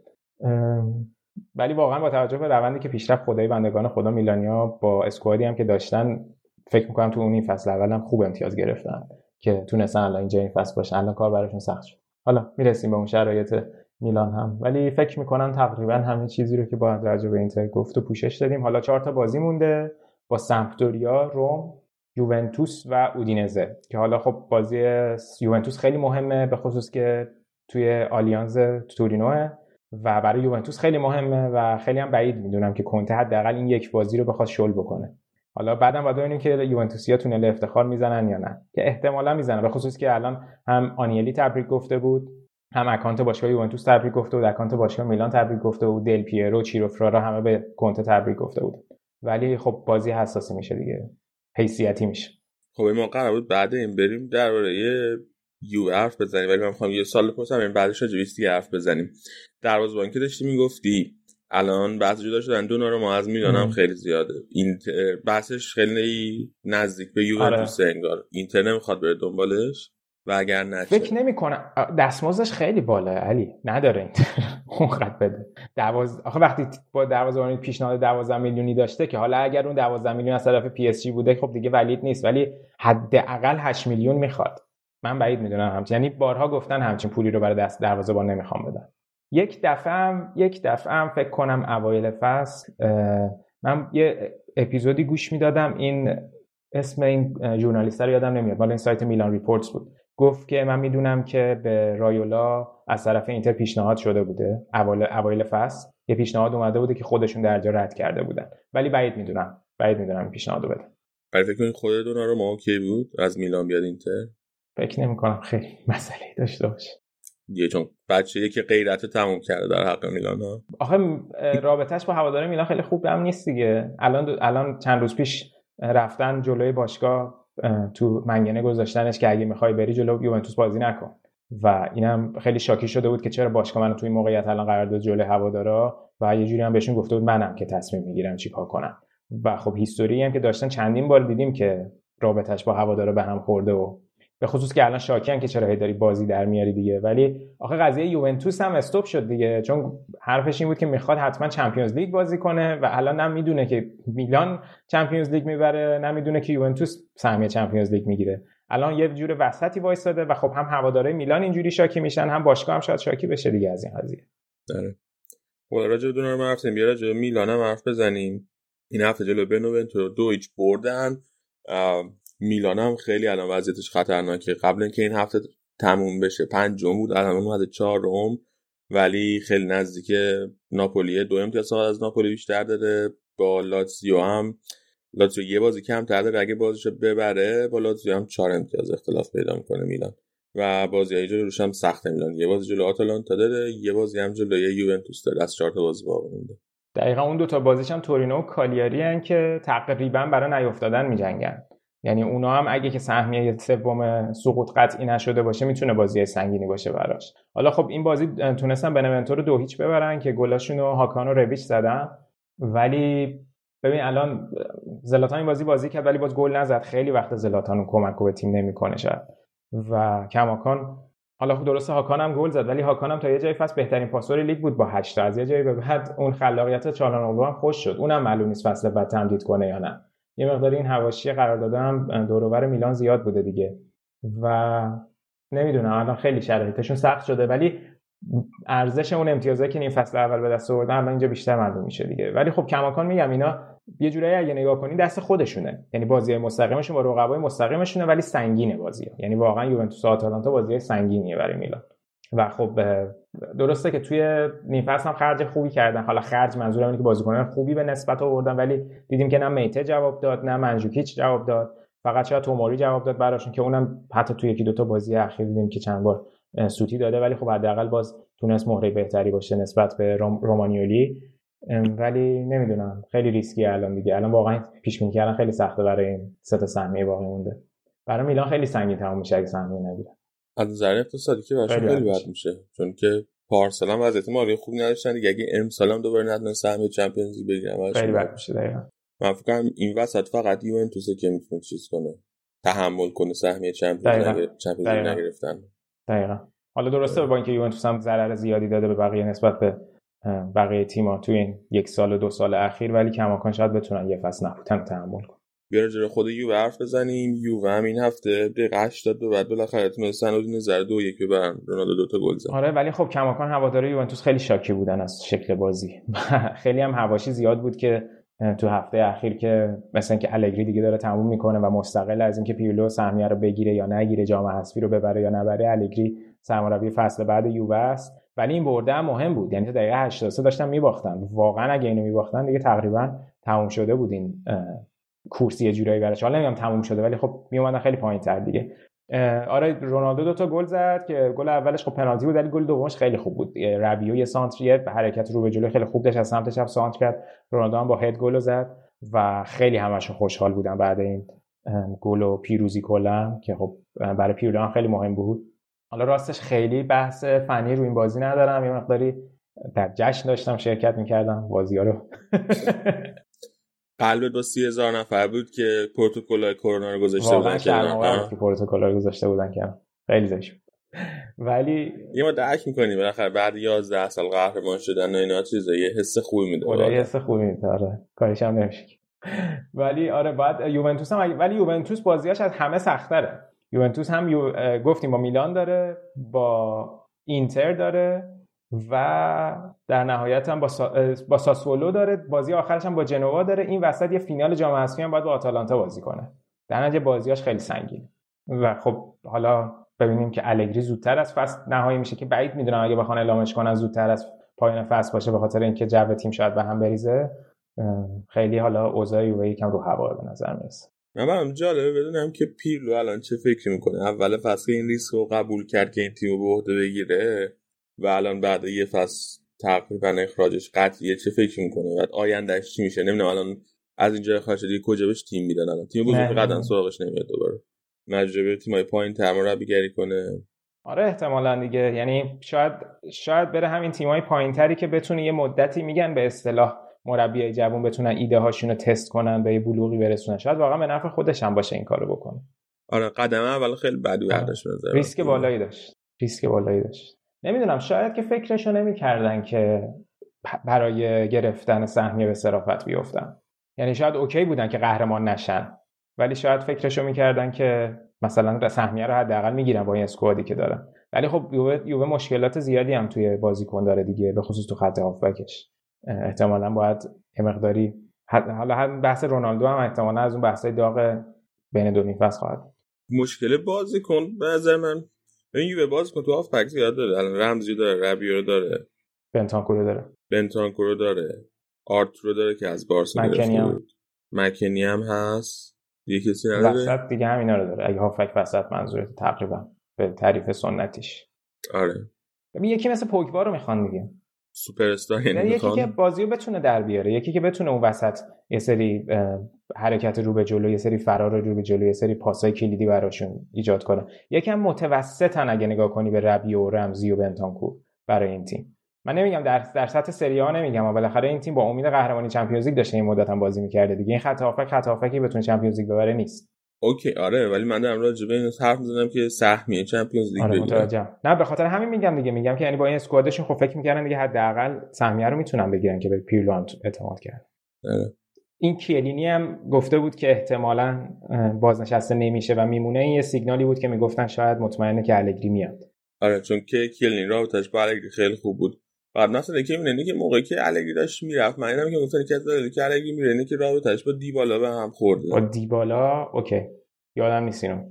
ولی واقعا با توجه به روندی که پیشرفت خدای بندگان خدا میلانیا با اسکوادی هم که داشتن، فکر می‌کنم تو اون این فصل اولام خوب امتیاز گرفتن که تونستن الان اینجا این فصل باشن. الان کار براشون سخت شد. حالا میرسیم به اون شرایط میلان هم، ولی فکر میکنم تقریبا همه چیزی رو که باید راجع به اینتر گفت و پوشش دادیم. حالا چهار تا بازی مونده با سمپدوریا، روم، یوونتوس و اودینزه که حالا خب بازی یوونتوس خیلی مهمه، به خصوص که توی آلیانز تورینوه و برای یوونتوس خیلی مهمه و خیلی هم بعید میدونم که کنته حداقل این یک بازی رو بخواد شل بکنه. حالا بعدم باید ببینیم که یوونتوسیا تونل افتخار میزنن یا نه، که احتمالاً میزنن، به خصوص که الان هم آنیلی تبریک گفته بود، هم اکانت باشگاه یوونتوس تبریک گفته بود، اکانت باشگاه میلان تبریک گفته بود، دل پیرو، چیروفرارا همه به کنته تبریک گفته بود. ولی خب بازی حساسی میشه دیگه، حیثیتی میشه. خب ما قرار بود بعد این بریم درباره یو حرف بزنیم، ولی من می‌خوام یه سال پسم این بعدش راجویستی حرف بزنیم. دروازه‌بان که داشتی میگفتی الان بحث جدا شدن دو نارو ما از میلان هم خیلی زیاده، این بحثش خیلی نزدیک به یوونتوس انگار. اینتر نمی‌خواد بره دنبالش و اگر نشه فکر نمی‌کنم. دستمزدش خیلی بالاست علی، نداره این اونقدر بده. دواز آخه وقتی با دروازه‌بان پیشنهاد دوازده میلیونی داشته، که حالا اگر اون دوازده میلیون از طرف پی اس جی بوده خب دیگه ولید نیست، ولی حداقل هشت میلیون میخواد. من بعید میدونم همچین، یعنی بارها گفتن همچین پولی رو برای دست دروازه‌بان نمیخوام بدن. یک دفعه هم یک دفعه هم فکر کنم اوایل فصل من یه اپیزودی گوش میدادم، این اسم این ژورنالیست رو یادم نمیاد، مال این سایت میلان ریپورتس بود، گفت که من میدونم که به رایولا از طرف اینتر پیشنهاد شده بوده اوایل فصل، یه پیشنهاد اومده بوده که خودشون درجا رد کرده بودن، ولی بعید میدونم بعید میدونم این پیشنهادو بده. ولی فکر کنید خود دوناروما اوکی بود از میلان بیاد اینتر؟ فکر نمی‌کنم خیلی مسئله‌ای داشته باشه دیگه، چون بچه‌ای که غیرتو تموم کرده در حق میلان ها. آخه رابطه‌اش با هواداره میلان خیلی خوب هم نیست دیگه. الان دو... الان چند روز پیش رفتن جلوی باشگاه تو منگنه گذاشتنش که اگه میخوای بری جلو یوونتوس بازی نکن و اینم خیلی شاکی شده بود که چرا باشگاه منو تو این موقعیت الان قرار داد جلوی هوادارا و یه جوری هم بهشون گفته بود منم که تصمیم میگیرم چیکار کنم. و خب هیستوری هم که داشتن چندین بار دیدیم که رابطش با هوادارا به هم خورده و به خصوص که الان شاکیان که چرا هی داری بازی در میاری دیگه. ولی آخه قضیه یوونتوس هم استوب شد دیگه، چون حرفش این بود که میخواد حتما چمپیونز لیگ بازی کنه و الان نمیدونه که میلان چمپیونز لیگ میبره، نمیدونه که یوونتوس سهمیه چمپیونز لیگ میگیره. الان یه جور وسطی وایساده و خب هم هوادارهای میلان اینجوری شاکی میشن، هم باشگاه هم شاید شاکی بشه دیگه از این قضیه. آره. وارا جو دونر مافسن بیا جو میلان هم حرف بزنیم. این هفته جلو بنونتو دو هیچ بردن. میلان هم خیلی الان وضعیتش خطرناکه. قبل اینکه این هفته تموم بشه پنجم بود، الان اومده چهارم، ولی خیلی نزدیک ناپولیه، دو امتیاز از ناپولی بیشتر داره. با لاتزیو هم لاتزیو یه بازی کمتر داره، اگه بازیشو ببره با لاتزیو هم چهار امتیاز اختلاف پیدا میکنه میلان. و بازیای جلوش هم سخته میلان، یه بازی جلو آتالانتا داره، یه بازی هم جلو یوونتوس داره، از چهار تا بازی باقی مونده. دقیقاً اون دو تا بازیش هم تورینو و کالیاری ان که تقریبا برای نیافتادن میجنگن، یعنی اونا هم اگه که سهمیه سوم سقوط قطعی نشده باشه میتونه بازی سنگینی باشه براش. حالا خب این بازی تونستن بنونتو رو دو هیچ ببرن که گلاشون رو هاکان و رویچ زدن، ولی ببین الان زلاتان این بازی بازی کرد ولی باز گل نزد. خیلی وقت زلاتان اون کمک رو به تیم نمیکنه شد و کماکان حالا خب درسته هاکان هم گل زد، ولی هاکان هم تا یه جایی فصل بهترین پاسور لیگ بود با هشت تا. از یه جایی به بعد اون خلاقیت چالانوگلو هم خوش شد، اونم معلوم نیست فصل بعد تمدید کنه یا نه. یه مقدار این حواشی قراردادها هم دور و بر میلان زیاد بوده دیگه و نمیدونم الان خیلی شرایطشون سخت شده، ولی ارزش اون امتیازایی که این فصل اول به دست آوردن الان اینجا بیشتر معلوم میشه دیگه. ولی خب کماکان میگم اینا یه جورایی اگه نگاه کنی دست خودشونه، یعنی بازی‌های مستقیمشون با رقبای مستقیمشونه ولی سنگینه بازی‌ها، یعنی واقعا یوونتوس و آتالانتا بازی سنگینیه برای میلان. و خب درسته که توی نیم فصل هم خرج خوبی کردن، حالا خرج منظورم اینه که بازیکنان خوبی به نسبت آوردن، ولی دیدیم که نه میته جواب داد نه منجوکیچ جواب داد، فقط شاید توماری جواب داد براشون که اونم حتی توی یکی دوتا بازی اخیر دیدیم که چند بار سوتی داده، ولی خب حداقل باز تونست مهره بهتری باشه نسبت به روم، رومانیولی. ولی نمیدونم خیلی ریسکیه الان دیگه، الان واقعا پیشبینی کردن خیلی سخته برای این سه تا سهمیه باقی مونده. برای میلان خیلی سنگین تموم میشه اگه سهمیه نگیره. از نظر اقتصادی که باشون خیلی بد میشه، چون که پارسال هم وضعیت مالی خوب نداشتن دیگه، اگه امسال هم دوباره ندن سهمیه چمپیونز لیگ بگیرن خیلی بد میشه. دقیقاً من فکر کنم این وسط فقط یوونتوس که میتونه چیز کنه، تحمل کنه سهمیه چمپیونز لیگ چمپیونز لیگ نگرفتن. دقیقاً حالا درسته با اینکه یوونتوس هم ضرر زیادی داده به بقیه نسبت به بقیه تیم‌ها توی این یک سال و دو سال اخیر، ولی کماکان شاید بتونن یه فصل نبودن تحمل کنن. بیاره جره خود یو حرف بزنیم. یو هم این هفته دقیقه هشتاد به بعد بالاخره تونستن از نظر دو یک ببرن، رونالدو دوتا گل زد. آره ولی خب کماکان هواداره یوونتوس خیلی شاکی بودن از شکل بازی خیلی هم حواشی زیاد بود که تو هفته اخیر که مثلا که الگری دیگه داره تموم میکنه و مستقل از اینکه پیولو سهمیه رو بگیره یا نگیره، جام حذفی رو ببره یا نبره، الگری سرمربی فصل بعد یو است. ولی این برده هم مهم بود، یعنی تا دقیقه هشتاد و سه داشتن میباختن، واقعا اگه اینو میباختن دیگه تقریبا تموم شده بود این کورسی جورایی براش. حالا نمیگم تموم شده ولی خب میومدن خیلی پایین‌تر دیگه. آره رونالدو دو تا گل زد که گل اولش خب پنالتی بود ولی گل دومش خیلی خوب بود. رابیو یه سانتر یه حرکت رو به جلو خیلی خوب داشت، از سمت چپ سانتر کرد، رونالدو هم با هد گل زد و خیلی همشون خوشحال بودن بعد این گل و پیروزی کلا که خب برای پیولو هم خیلی مهم بود. حالا راستش خیلی بحث فنی رو این بازی ندارم، یه مقداری در جشن داشتم شرکت می‌کردم بازی‌ها رو قلبت با سی هزار نفر بود که پروتکل‌های کرونا رو گذاشته بودن که واقعا که پروتکل‌ها رو گذاشته بودن که خیلی زشت بود ولی یه ما درک می‌کنیم بالاخره بعد یازده سال قهرمان شدن و اینا چیزا یه حس خوبی میده، یه حس خوبی میده. آره کارش هم نمیشه ولی آره بعد یوونتوس هم، ولی یوونتوس بازیاش از همه سخت‌تره. یوونتوس هم یو... گفتیم با میلان داره، با اینتر داره و در نهایت هم با, سا... با ساسولو داره، بازی آخرش هم با جنوا داره. این وسط یه فینال جام حذفی هم باید با آتالانتا بازی کنه، در نتیجه بازیاش خیلی سنگینه. و خب حالا ببینیم که الگری زودتر از فصل نهایی میشه که بعید میدونم اگه بخوان اعلامش کنن زودتر از پایان فصل باشه، به خاطر اینکه جو تیم شاید به هم بریزه. خیلی حالا اوضاع یووه یکم رو هوا به نظر میرسه. من برام جالبه بدونم که پیرلو الان چه فکری میکنه. اول فصل این ریسکو قبول کرد که این تیمو به عهده بگیره و الان بعد یه فصل تقریبا اخراجش قطعیه، چه فکر میکنه بعد آیندهش چی میشه؟ نمیدونم الان از اینجا خارج دیگه کجا بهش تیم میدن الان؟ تیم بزرگ قدم سراغش نمیاد دوباره. مجبوره تیمای پایین ترم مربیگری کنه. آره احتمالاً دیگه، یعنی شاید شاید بره همین تیمای پایینتری که بتونه یه مدتی میگن به اصطلاح مربیای جوان بتونن ایده هاشونو تست کنن به یه بلوغی برسونن، شاید واقعا به نفع خودش هم باشه این کارو بکنه. آره قدم اول خیلی بدو برداشت نظر. ریسک بالایی داشت. ریسک بالایی داشت. نمیدونم شاید که فکرشو نمی‌کردن که برای گرفتن سهمیه به صرافت بیافتن. یعنی شاید اوکی بودن که قهرمان نشن، ولی شاید فکرشو میکردن که مثلا سهمیه رو حداقل میگیرن با این اسکوادی که دارن. ولی خب یووه یووه مشکلات زیادی هم توی بازیکن داره دیگه، به خصوص تو خط هافبکش. احتمالاً باید یه مقداری حالا هم بحث رونالدو هم احتمالاً از اون بحثای داغ بین دو نیم فصل خواهد. مشکل بازیکن به نظر من این یووه بازیکن تو هافبک زیاد داره. الان رمزی داره، ربیو داره، بنتانکور داره. بنتانکور داره. آرتور داره که از بارسا گرفته. مکنی هم هست. یکی کسی نداره. وسط دیگه هم اینا رو داره. اگه هافک وسط منظورت تقریبا به تعریف سنتیش. آره. ببین یکی مثل پوگبا رو میخوان دیگه. سوپر استار یعنی میخوان. یکی که بازیو بتونه در بیاره، یکی که بتونه اون وسط یه سری حرکت رو به جلو، یه سری فرار رو به جلو، یه سری پاسای کلیدی براشون ایجاد کنه. یکم متوسطن اگه نگاه کنی به ربیو و رمزی و بنتانکور برای این تیم. من نمیگم در در سطح سری آ نمیگم، اما بالاخره این تیم با امید قهرمانی چمپیونز لیگ داشته این مدت هم بازی میکرده دیگه. این خط هافک خط هافکی بتونه چمپیونز لیگ ببره نیست. اوکی آره، ولی من دارم راجع به این حرف میزنم که سهمیه چمپیونز لیگ آره متوجهم. نه به خاطر همین میگم دیگه، میگم که یعنی با این اسکوادشون خب فکر میکردن دیگه حداقل سهمیه رو میتونن بگیرن که به پیرلو هم اعتماد کردن. این کیلینی هم گفته بود که احتمالاً بازنشسته نمیشه و میمونه. این یه سیگنالی بود که میگفتن شاید مطمئنه که الگری میاد. آره چون که کیلینی رابطش با الگری خیلی خوب بود. بعد مثلا که می‌بینی که موقعی که الگری داشت میرفت، من اینم که گفتن که داره که الگری می‌بینه که رابطش با دیبالا به هم خورده. با دیبالا اوکی. یادم نیست اینو.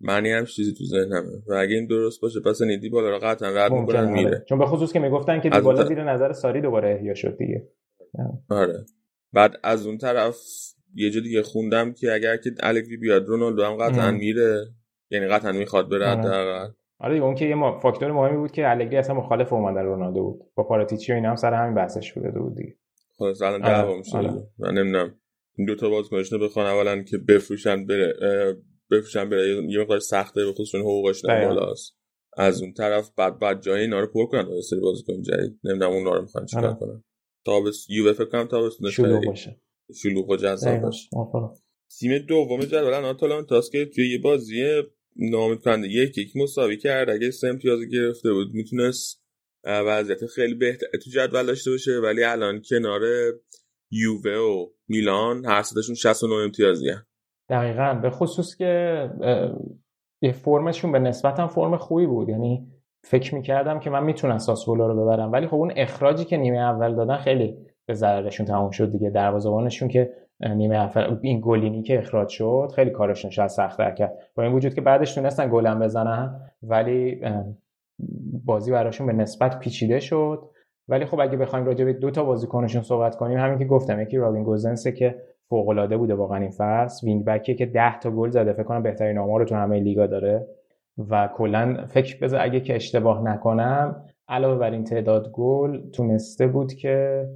معنی هم چیزی تو ذهنمه. و اگه این درست باشه پس این دیبالا رو قطعاً رد می‌کنن میره. چون به خصوص که میگفتن که دیبالا زیر تا... نظر ساری دوباره احیا شد دیگه. آره. بعد از اون طرف یه جا دیگه خوندم که اگر که الگری بیاد رونالدو هم قطعاً میره. یعنی قطعاً می‌خواد بره حداقل. آره اون که یه ما... فاکتور مهمی بود که الگری اصلا مخالف اومدن رونالدو بود. با پاراتیچی و اینا هم سر همین بحثش شده بود دیگه. خلاص الان دعوا میشه. من نمیدونم این دو تا بازیکنشون بخوان اولا که بفروشن بره بفروشن بره یه مقدار سخته، به خصوص حقوقش بالاست. از اون طرف بعد بعد جای اینا رو پر کنن واسه سری بازیکن جدید. نمیدونم اونا رو میخوان چیکار کنن. تا بس یو اف کم تا بس شلوغ باشه. شلوغ و جذاب باشه. تیم دوم جدول آتالانتاس که توی یه بازی ناامیدکننده یک یک مساوی کرد. اگه سه امتیاز گرفته بود میتونست وضعیت خیلی بهتر تو جدول داشته باشه، ولی الان کنار یووه و میلان هر سه‌تاشون شصت و نه امتیازی هست. دقیقاً به خصوص که یه فرمشون به نسبتاً فرم خوبی بود، یعنی فکر میکردم که من میتونم ساسولو رو ببرم، ولی خب اون اخراجی که نیمه اول دادن خیلی به ضررشون تموم شد دیگه. دروازه‌بانشون که نیمه اول این گلینی که اخراج شد خیلی کارشون شاید سخت‌تر کرد، با این وجود که بعدش تونستن گل هم بزنن، ولی بازی براشون به نسبت پیچیده شد. ولی خب اگه بخوایم راجع به دو تا بازیکنشون صحبت کنیم، همین که گفتم یکی رابین گوزنسه که فوق‌العاده بوده واقعا این فصل، وینگ بکیه که ده تا گل زده، فکر کنم بهترین آمار تو همه لیگا داره و کلا فکر بذار اگه که اشتباه نکنم علاوه بر این تعداد گل تونسته بود که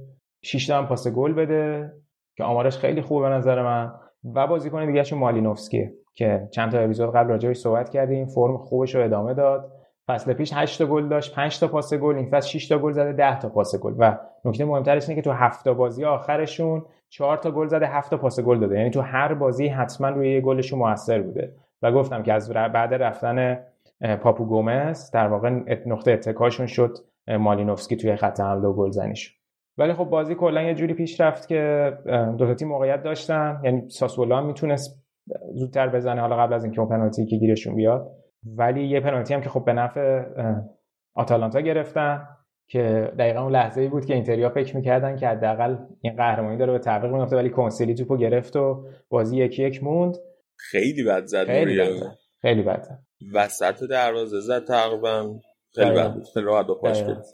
شش تا هم پاس گل بده که آمارش خیلی خوبه به نظر من. و بازیکن دیگه شون مالینوفسکیه که چند تا اپیزود قبل راجعش صحبت کردیم، فرم خوبش رو ادامه داد. فصل پیش هشت تا گل داشت، پنج تا پاس گل، این فصل شش تا گل زده، ده تا پاس گل. و نکته مهمترش اینه که تو هفت تا بازی آخرشون چهار تا گل زده، هفت تا پاس گل داده، یعنی تو هر بازی حتما روی یه گلشون موثر بوده. و گفتم که از بعد رفتن پاپو گومز در واقع نقطه اتکاشون شد مالینوفسکی توی خط حمله و گلزنیش. ولی خب بازی کلا یه جوری پیش رفت که دو تا تیم موقعیت داشتن، یعنی ساسولو هم میتونست زودتر بزنه حالا قبل از اینکه اون پنالتی که گیرشون بیاد، ولی یه پنالتی هم که خب به نفع آتالانتا گرفتن که دقیقاً اون لحظه‌ای بود که اینتریا فکر می‌کردن که حداقل این قهرمانی داره به تعویق می‌افته، ولی کنسلی توپو گرفت و بازی یکی یک موند. خیلی بد زد، خیلی بد زد، خیلی بد زد وسط دروازه زد تقریبا، خیلی بد بود، خیلی راحت پاش کرد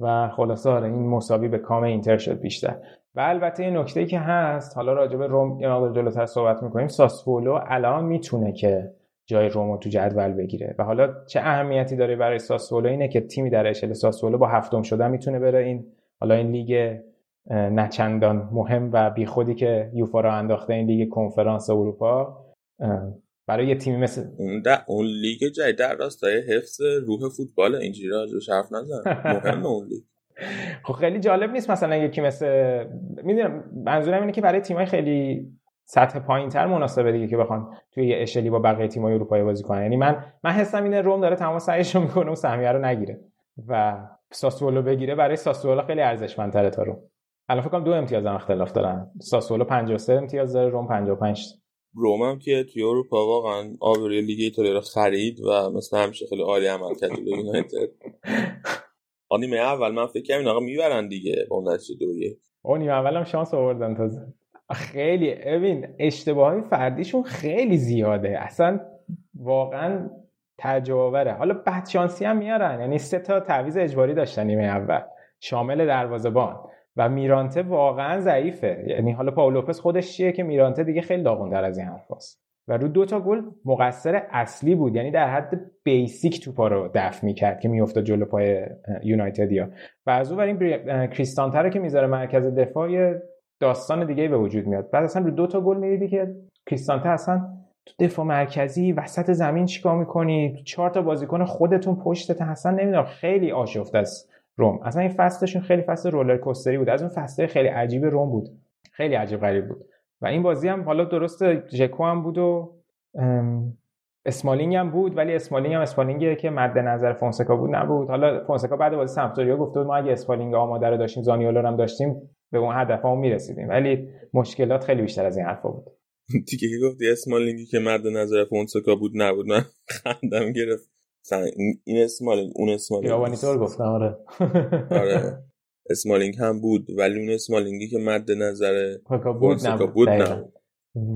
و خلاصه آره این مساوی به کام اینتر شد بیشتر. و البته این نکته‌ای که هست، حالا راجع به روم یا مقدار جلوتر صحبت می‌کنیم، ساسولو الان میتونه که جای رومو تو جدول بگیره و حالا چه اهمیتی داره برای ساسولو اینه که تیمی در اشل ساسولو با هفتم شدن میتونه بره این حالا این لیگ نچندان مهم و بی خودی که یوفا را انداخته این لیگ کنفرانس اروپا برای یه تیمی مثل اون ده اون لیگ جای در راستای حفظ روح فوتبال اینجوری راجوش حرف نزن مهم اون لیگ. خب خیلی جالب نیست مثلا یکی مثل میدونم منظورم اینه که برای تیمای خیلی سطح پایین‌تر مناسبه دیگه که بخوان توی یه اشلی با بقیه تیمای اروپایی بازی کنن. یعنی من من حسم اینه روم داره تمام سعیش رو میکنه و سهمیه رو نگیره و ساسولو بگیره. برای ساسولو خیلی ارزشمندتره تا روم. الان فکر کنم دو امتیاز هم اختلاف دارن. ساسولو پنجاه و سه امتیاز داره، روم پنجاه و پنج. روم هم که توی اروپا واقعا آوری لیگ ایتالیا رو خرید و مثل همیشه خیلی عالی عمل کرد به یونایتد. اون نیمه اول من فکر کردم آقا میبرن دیگه با اون نتیجه دو یک. اون نیمه اولم شانس آوردن تازه. خیلی ببین اشتباهات فردیشون خیلی زیاده. اصلا واقعا تعجب‌آوره. حالا بد شانسی هم میارن. یعنی سه تا تعویض اجباری داشتن نیمه اول. شامل دروازه‌بان و میرانته واقعا ضعیفه. یعنی حالا پاولوپس خودش چیه که میرانته دیگه خیلی داغون‌تر از این حرفاست. و رو دو تا گل مقصر اصلی بود. یعنی در حد بیسیک توپا رو دفع می‌کرد که میافتاد جلو پای یونایتدیا. و از اون ور این بری... کریستانته رو که میذاره مرکز دفاع داستان دیگه‌ای به وجود میاد. بعد اصلا رو دو تا گل می‌دیدی که کریستانته اصلا تو دفاع مرکزی وسط زمین چیکار می‌کنی؟ چهار تا بازیکن خودتون پشتت اصلا نمی‌دونم. خیلی آشفته است روم. اصلا این فصلشون خیلی فصل رولرکوستری بود. از اون فصل‌های خیلی عجیب روم بود. خیلی عجیب غریب بود. و این بازی هم حالا درسته ژکو هم بود و اسمالینگ هم بود، ولی اسمالینگ هم اسمالینگیه که مد نظر فونسکا بود نبود. حالا فونسکا بعد بازی سمپدوریا گفت ما اگه اسمالینگ آماده رو داشتیم، زانیولو هم داشتیم، به اون هدفمون میرسیدیم، ولی مشکلات خیلی بیشتر از این حرفا بود. دیگه گفتی اسمالینگی که مد نظر فونسکا بود نبود، من خندم گرفت. این اسمالینگ اون اسمالینگ یابانیتور گفتم. آره آره اسمالینگ هم بود، ولی اون اسمالینگی که مد نظر فونسکا بود نه.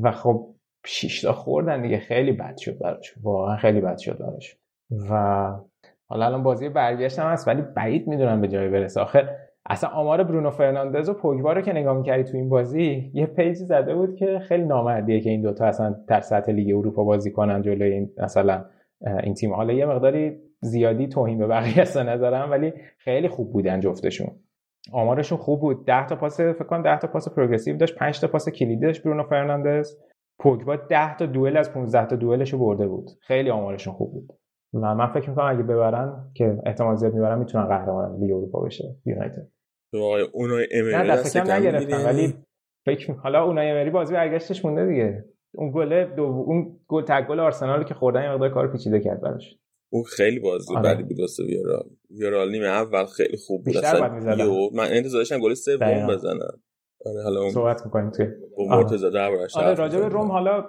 و خب شش تا خوردن دیگه، خیلی بد شد براش، واقعا خیلی بد شد براش. و حالا الان بازی برگشت هم هست، ولی بعید میدونم به جای برسه. آخه اصلا آمار برونو فرناندز و پوگبا رو که نگاه می‌کردی تو این بازی، یه پیجی زده بود که خیلی نامردیه که این دوتا اصلا در سطح لیگ اروپا بازی کنن جلوی این مثلا این تیم. حالا یه مقداری زیادی توهین به بقیه است نظرم، ولی خیلی خوب بودن جفتشون. آمارشون خوب بود. ده تا پاس فکر کنم ده تا پاس پروگرسیو داشت، پنج تا پاس کلیدی داشت برونو فرناندز. پوگبا ده تا دوئل از پانزده تا دوئلشو برده بود. خیلی آمارشون خوب بود. و من فکر می‌کنم اگه ببرن که احتمال زیاد میبرن میتونن قهرمان لیگ اروپا بشه یونایتد. تو واقعا اونای امری دست کم نگرفتن، ولی فکر می‌کنم حالا اونای امری بازی برگشتش مونده دیگه. اون گل دو اون گل تگ گل آرسنال که خوردن یه مقدار کار پیچیده کرد براش. اون خیلی بازی بعدی بود واسه ویارال. ویارال نیمه اول خیلی خوب بود اصلا. من انتظار داشتم گل سوم بزنن. حالا صحبت می‌کنیم که مرتضی دربارش. آره راجع به روم حالا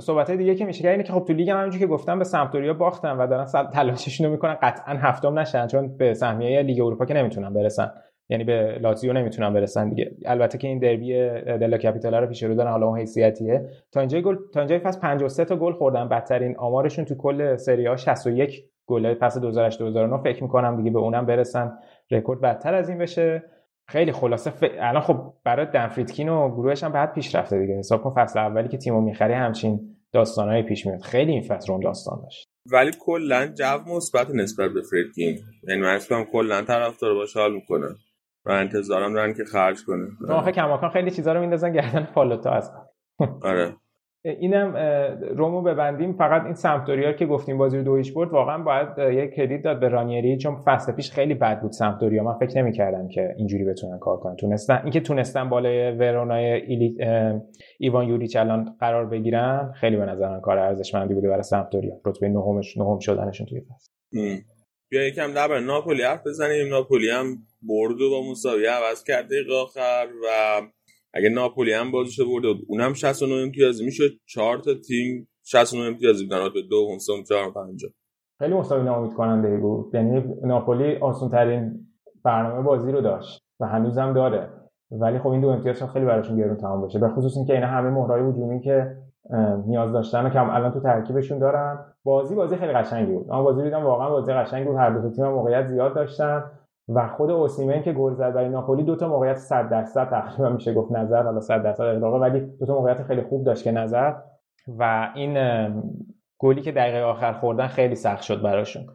صحبت‌های دیگه که میشه که اینه که خب تو لیگ هم همونجوری که گفتم به سمپدوریا باختن و دارن تلاششون رو می‌کنن قطعاً هفتم نشن، چون به سهمیه لیگ اروپا که نمیتونن برسن، یعنی به لاتزیو نمیتونن برسن دیگه. البته که این دربی دلا کاپیتالا رو پیش رو دارن، حالا اون حیثیتیه. تا اینجای گل تا اینجای فصل پنجاه و سه تا گل خوردن، بدترین آمارشون تو کل سری آ شصت و یک گله پس دو هزار و هشت دو هزار و نه. فکر می‌کنم دیگه به اونم برسن، رکورد بدتر از این بشه. خیلی خلاصه ف... الان خب برای دنفریدکین و گروهش هم بعد پیش رفته دیگه. حساب کن فصل اولی که تیمو می‌خری همچین داستانای پیش میاد. خیلی این فصل اون داستان داشت، ولی کلا جو مثبت نسبت به فریدکین. یعنی من اصلا کلا طرفدار باشه حال می‌کنه و انتظارم دارن که خرج کنه. آخه کماکان خیلی چیزا رو میندازن گردن پالوتا اصلا. آره اینم رومو ببندیم. فقط این سمپدوریا که گفتیم بازی رو دو هیچ برد، واقعا باید یه کردیت داد به رانیری، چون فصل پیش خیلی بد بود سمپدوریا. من فکر نمی‌کردم که اینجوری بتونن کار کنن. تونستن اینکه تونستن بالای ورونای ایلی... ایوان یوریچ الان قرار بگیرن، خیلی به نظر من کار ارزشمندی بوده برای سمپدوریا. رتبه نهمش نهم شدنشون توی فصل. بیا یکم درباره ناپولی حرف بزنیم. ناپولی هم برد و با مساوی عوض کرد دقیقه آخر و اگه ناپولی هم بازیشو برده بود اونم شصت و نه امتیاز میشد. چهار تا تیم شصت و نه امتیاز بودن، رتبه دوم، سوم، چهارم، پنجم. خیلی مساوی ناامید کننده بود. یعنی ناپولی آسون‌ترین برنامه بازی رو داشت و هنوزم داره، ولی خب این دو امتیازش خیلی براشون گرون تمام باشه، به خصوص اینکه اینا همه مهرای هجومی که نیاز داشتن که الان تو ترکیبشون دارن. بازی بازی خیلی قشنگی بود. من بازی دیدم، واقعا بازی قشنگی بود. هر دو تیم موقعیت زیاد داشتن و خود اوسیمن که گل زد برای ناپولی دو تا موقعیت صد درصد تقریبا میشه گفت نظر، حالا صد درصد اغلاقه، ولی دو تا موقعیت خیلی خوب داشت که نظر. و این گلی که دقیقه آخر خوردن خیلی سخت شد براشون.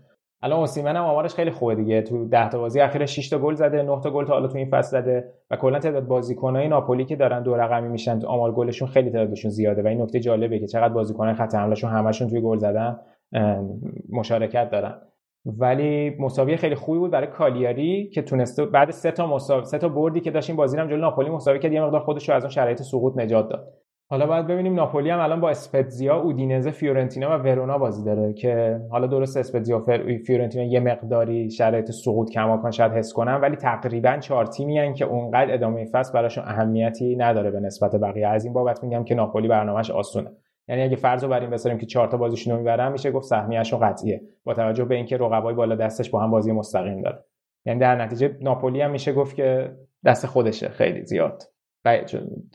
الان اوسیمن هم آمارش خیلی خوبه دیگه، تو ده تا بازی اخیر شش تا گل زده، نه تا گل تا حالا تو این فصل زده و کلا تعداد بازیکنای ناپولی که دارن دو رقمی میشن تو آمار گلشون خیلی تعدادشون زیاده و این نکته جالبه که چقدر بازیکنای خط حملهشون همشون توی گل زدن مشارکت دارن. ولی مساوی خیلی خوبی بود برای کالیاری که تونسته بعد سه تا مساوی سه تا بردی که داشتیم بازی هم جلوی ناپولی مساوی کرد، یه مقدار خودش رو از اون شرایط سقوط نجات داد. حالا باید ببینیم ناپولی هم الان با اسپتزیا، اودینزه، فیورنتینا و ورونا بازی داره که حالا درست اسپتزیا و فیورنتینا یه مقداری شرایط سقوط کماکان شاید حس کنن، ولی تقریبا چهار تیمی ان که اونقدر ادامه فصل براشون اهمیتی نداره به نسبت بقیه. از این بابت میگم که ناپولی برنامه‌اش آسونه، یعنی اگه فرض رو بر این بذاریم که چهار تا بازیشون رو میبرن میشه گفت سهمیه‌شون قطعیه با توجه به اینکه رقبای بالا دستش با هم بازی مستقیم داره. یعنی در نتیجه ناپولی هم میشه گفت که دست خودشه خیلی زیاد.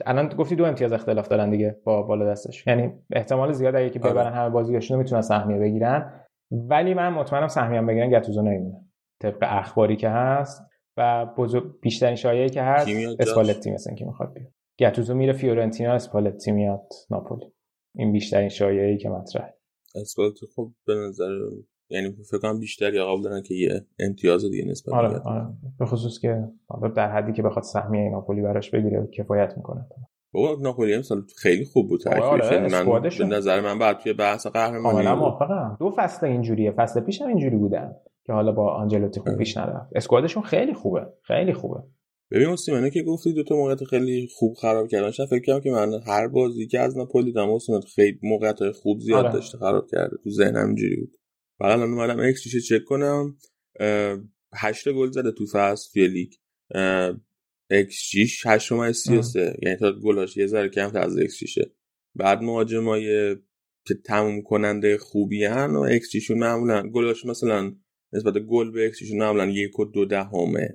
الان گفتی دو امتیاز اختلاف دارن دیگه با بالا دستش، یعنی احتمال زیاد اگه که ببرن همه بازیاشون رو میتونن سهمیه بگیرن، ولی من مطمئنم سهمیه بگیرن گاتوزو نمیمونه طبق اخباری که هست و بیشترین شایعه‌ای که هست اسپالتی مثلا که میخواد بیاد، گاتوزو میره فیورنتینا، اسپالتی میاد ناپولی. این بیشترین شایعه‌ای که مطرحه. اسپالتی خب به نظر یعنی فکر کنم بیشتر یا قبول دارن که یه امتیاز دیگه نسبت آره، آره. به خصوص که در حدی که بخواد سهمیه ناپولی براش بگیره کفایت میکنه. بابا ناپولی امسال خیلی خوب بود ترکیبش. من به نظر من بعد توی بحث قهرمانی موافقم. دو فصل اینجوریه، فصل پیش هم اینجوری بودن که حالا با آنجلوتی خوب پیش نرفت. اسکوادشون خیلی خوبه، خیلی خوبه. ببین اوسیمن که گفتی دو تا موقعیت خیلی خوب خراب کردن، شاید فکر کنم که من هر بازی که از ناپولی دم اوسیمن خیلی موقعیت خوب زیاد داشته خراب کرده، تو ذهنم اینجوری بود. واقعا من اومدم اکسش چک کنم، هشت گل زده تو فصل توی لیگ، اکسش هشت و سه سه یعنی تا گلش یه ذره کمتر از اکسش. بعد مهاجمای که تموم کننده خوبی ان و اکسشون معمولا گلش مثلا نسبت گل به اکسشون معمولا یک و دو دهمه.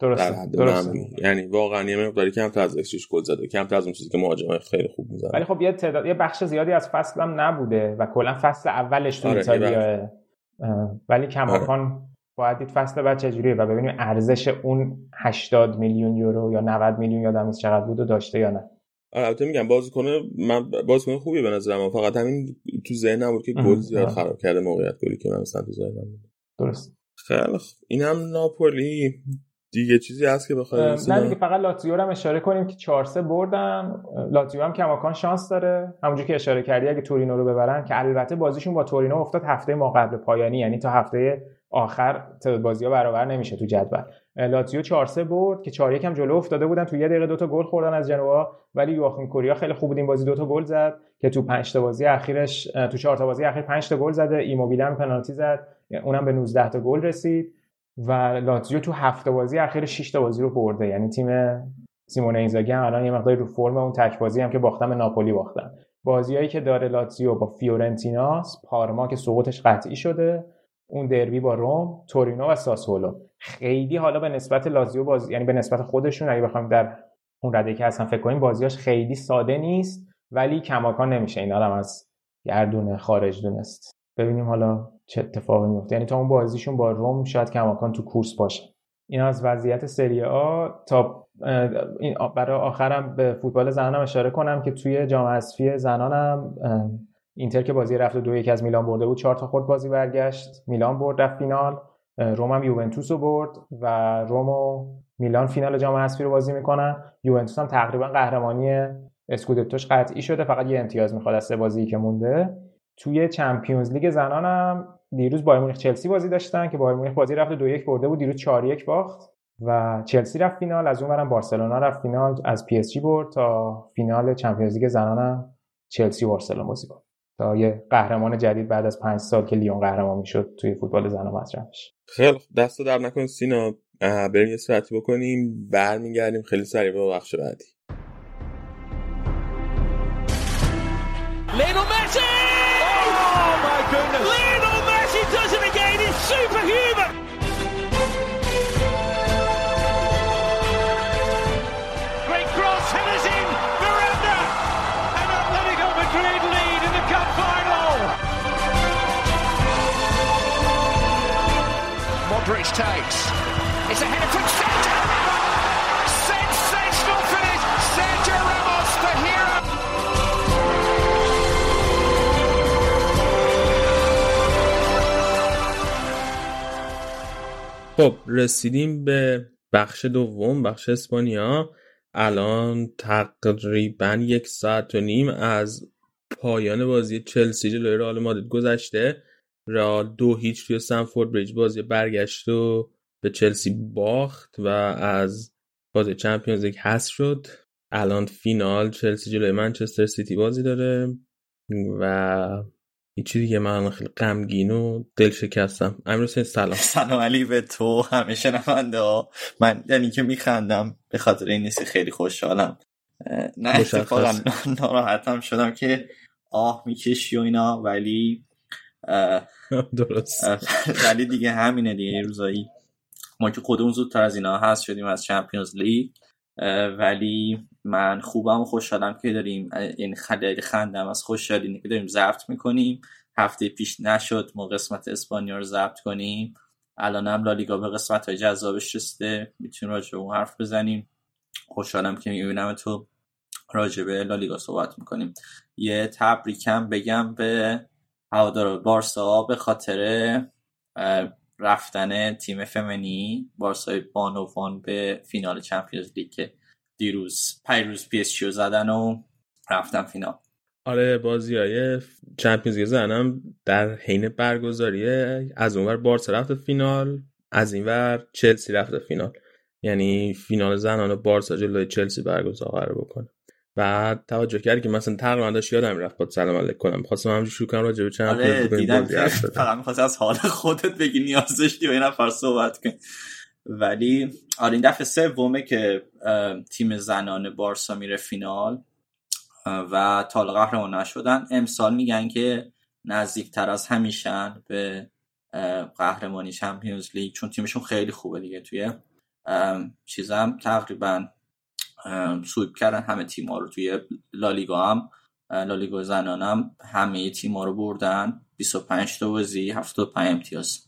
درسته درسته یعنی واقعا یه مقداری کمتر از اکسش گل زده، کمتر از اون چیزی که مهاجمای خیلی خوب می‌زنن. ولی خب یه تعداد یه بخش زیادی از فصل هم نبوده و کلا فصل اولش تو آره، ایتالیا، ولی کماکان آره. باید دید فصل بعد چجوریه و ببینیم ارزش اون هشتاد میلیون یورو یا نود میلیون یادم نیست چقدر بود و داشته یا نه. آره البته میگم بازیکن من بازیکن خوبی به نظر من، فقط همین تو ذهنم بود که گل زیاد خراب کرده موقعیت گلی که من مثلا تو ذهنم بود. درست. خیلی اینم ناپولی دیگه چیزی هست که بخوایم نه دیگه، فقط لاتزیو رو هم اشاره کنیم که چهار سه بردن. لاتزیو هم کماکان شانس داره همونجوری که اشاره کردی اگه تورینو رو ببرن، که البته بازیشون با تورینو افتاد هفته ما قبل پایانی، یعنی تا هفته آخر تعداد بازی‌ها برابر نمیشه تو جدول. لاتزیو چهار سه برد که چهار یک هم جلو افتاده بودن، تو یه دقیقه دو تا گل خوردن از جنوا، ولی یواخیم کوریا خیلی خوب بود این بازی، دو تا گل زد که تو پنج تا بازی اخیرش تو چهار تا بازی اخیر پنج تا گل زده. ایموبیله هم پنالتی زد، اونم به نوزده تا گل رسید و لاتزیو تو هفت بازی اخیر شش تا بازی رو برده. یعنی تیم سیمونه اینزاگی هم الان یه مقدار رو فرم، اون تک بازی هم که باختن ناپولی باختن. بازیایی که داره لاتزیو با فیورنتیناس، پارما که سقوطش قطعی شده، اون دربی با روم، تورینو و ساسولو. خیلی حالا به نسبت لاتزیو باز یعنی به نسبت خودشون اگه بخوام در اون ردی که اصلا فکر کنیم بازیاش خیلی ساده نیست، ولی کماکان نمیشه اینا هم از گردون خارج دونست. ببینیم حالا چه اتفاقی میفته، یعنی تا اون بازیشون با روم شاید کماکان تو کورس باشه. این از وضعیت سری آ تا این برای آخرم به فوتبال زنانم اشاره کنم که توی جام حذفی زنانم اینتر که بازی رفت دو یک از میلان برده بود، چهار تا خورد بازی برگشت، میلان برد رفت فینال، روم هم یوونتوس رو برد و روم و میلان فینال جام حذفی رو بازی میکنن. یوونتوس هم تقریبا قهرمانی اسکودتوش قطعی شده، فقط یه امتیاز میخواد از سه بازی که مونده. توی چمپیونز لیگ زنانم دیروز بایر مونیخ چلسی بازی داشتن که بایر مونیخ بازی رفت دو یک برده بود، دیروز چهار یک باخت و چلسی رفت فینال. از اون ورم بارسلونا رفت فینال، از پی اس جی برد. تا فینال چمپیونز لیگ زنانم چلسی و بارسلونا بازی کرد تا یه قهرمان جدید بعد از پنج سال که لیون قهرمان میشد توی فوتبال زنان مطرح بشه. خیلی دستو در نکن سینا، بریم یه سرعتی بکنیم برمیگردیم خیلی سریع با بخش بعدی. لیونل مسی Lionel Messi does it again, he's superhuman! Great cross, headers in, Miranda! And Atletico Madrid lead in the cup final! Modric takes, it's a header from Sergio Ramos! Sensational finish, Sergio Ramos the hero! خب رسیدیم به بخش دوم، بخش اسپانیا. الان تقریبا یک ساعت و نیم از پایان بازی چلسی جلوی رئال مادرید گذشته. رئال دو هیچ توی استنفورد بریج بازی برگشت و به چلسی باخت و از بازی چمپیونز لیگ حذف شد. الان فینال چلسی جلوی منچستر سیتی بازی داره و چیزی که من خیلی غمگین و دل شکستم. امروز سلام سلام علی به تو همیشه نمنده ها. من یعنی که میخندم به خاطر این نیست، خیلی خوشحالم. نه اتفاقا ناراحتم شدم که آه میکشی و اینا، ولی درست ولی دیگه همینه دیگه. روزایی ما که خودمون زودتر از اینا هست شدیم از چمپیونز لیگ، ولی من خوبم و خوشحالم که داریم، یعنی خیلی خندم از خوشحالی که داریم ضبط میکنیم. هفته پیش نشد ما قسمت اسپانیا رو ضبط کنیم، الان هم لالیگا به قسمت های جذابش رسیده، میتونیم راجع به اون حرف بزنیم. خوشحالم که میبینم تو راجع به لالیگا صحبت میکنیم. یه تبریکم بگم به هوادار بارسا به خاطر رفتن تیم فمینی بارسای بانوان به فینال چمپیونز لیگ که دیروز پیروز پی اس جیو زدن و رفتن فینال. آره بازیای چمپیونز لیگ زنم در حین برگزاری، از اونور بارسا رفت فینال، از اینور چلسی رفت فینال. یعنی فینال زنان بارسا جلوی چلسی برگزار بکنه. بعد توجه کردی که مثلا تقریبا داشت یادم میرفت با سلام علیکم کنم، خواستم همینجوری شروع کنم راجع به چند تا دیدم فقط می‌خواستم از حال خودت بگی، نیاز داشتی با این نفر صحبت کنی. ولی آره این دفعه سومه که تیم زنان بارسا میره فینال و تا حالا قهرمان نشدن. امسال میگن که نزدیکتر از همیشن به قهرمانی چمپیونز لیگ، چون تیمشون خیلی خوبه دیگه. توی چیزم تقریبا سویپ کردن همه تیم‌ها رو، توی لالیگا هم لالیگا زنان هم همه تیم‌ها رو بردن، بیست و پنج تا بازی هفتاد و پنج امتیاز.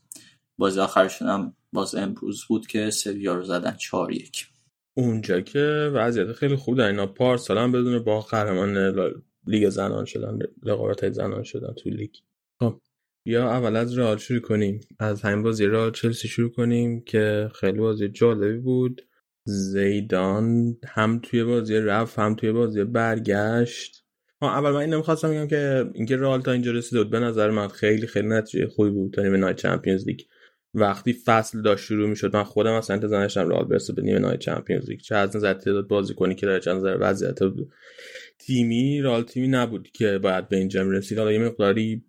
بازی آخرشون هم باز امروز بود که سویا رو زدن چهار یک. اونجا که وضعیت خیلی خوب دارن اینا، پارسال هم بدون با قهرمان لیگ زنان شدن، رقابت‌های زنان شدن تو لیگ. خب بیا اول از رئال شروع کنیم، از همین بازی رئال چلسی شروع کنیم که خیلی بازی جالبی بود. زیدان هم توی بازی رفت هم توی بازی برگشت. اول من اینو می‌خواستم بگم که اینکه رئال تا اینجا رسید به نظر من خیلی خیلی نتیجه خوبی بود تا نیمه نهایی چمپیونز لیگ. وقتی فصل داشت شروع می‌شد من خودم اصلا انتظار نداشتم رئال برسه به نیمه نهایی چمپیونز لیگ، چه از نظر تعداد بازیکنی که داره چه از نظر وضعیت تیمی. رئال تیمی نبود که باید به اینجا می‌رسید. حالا یه مقداری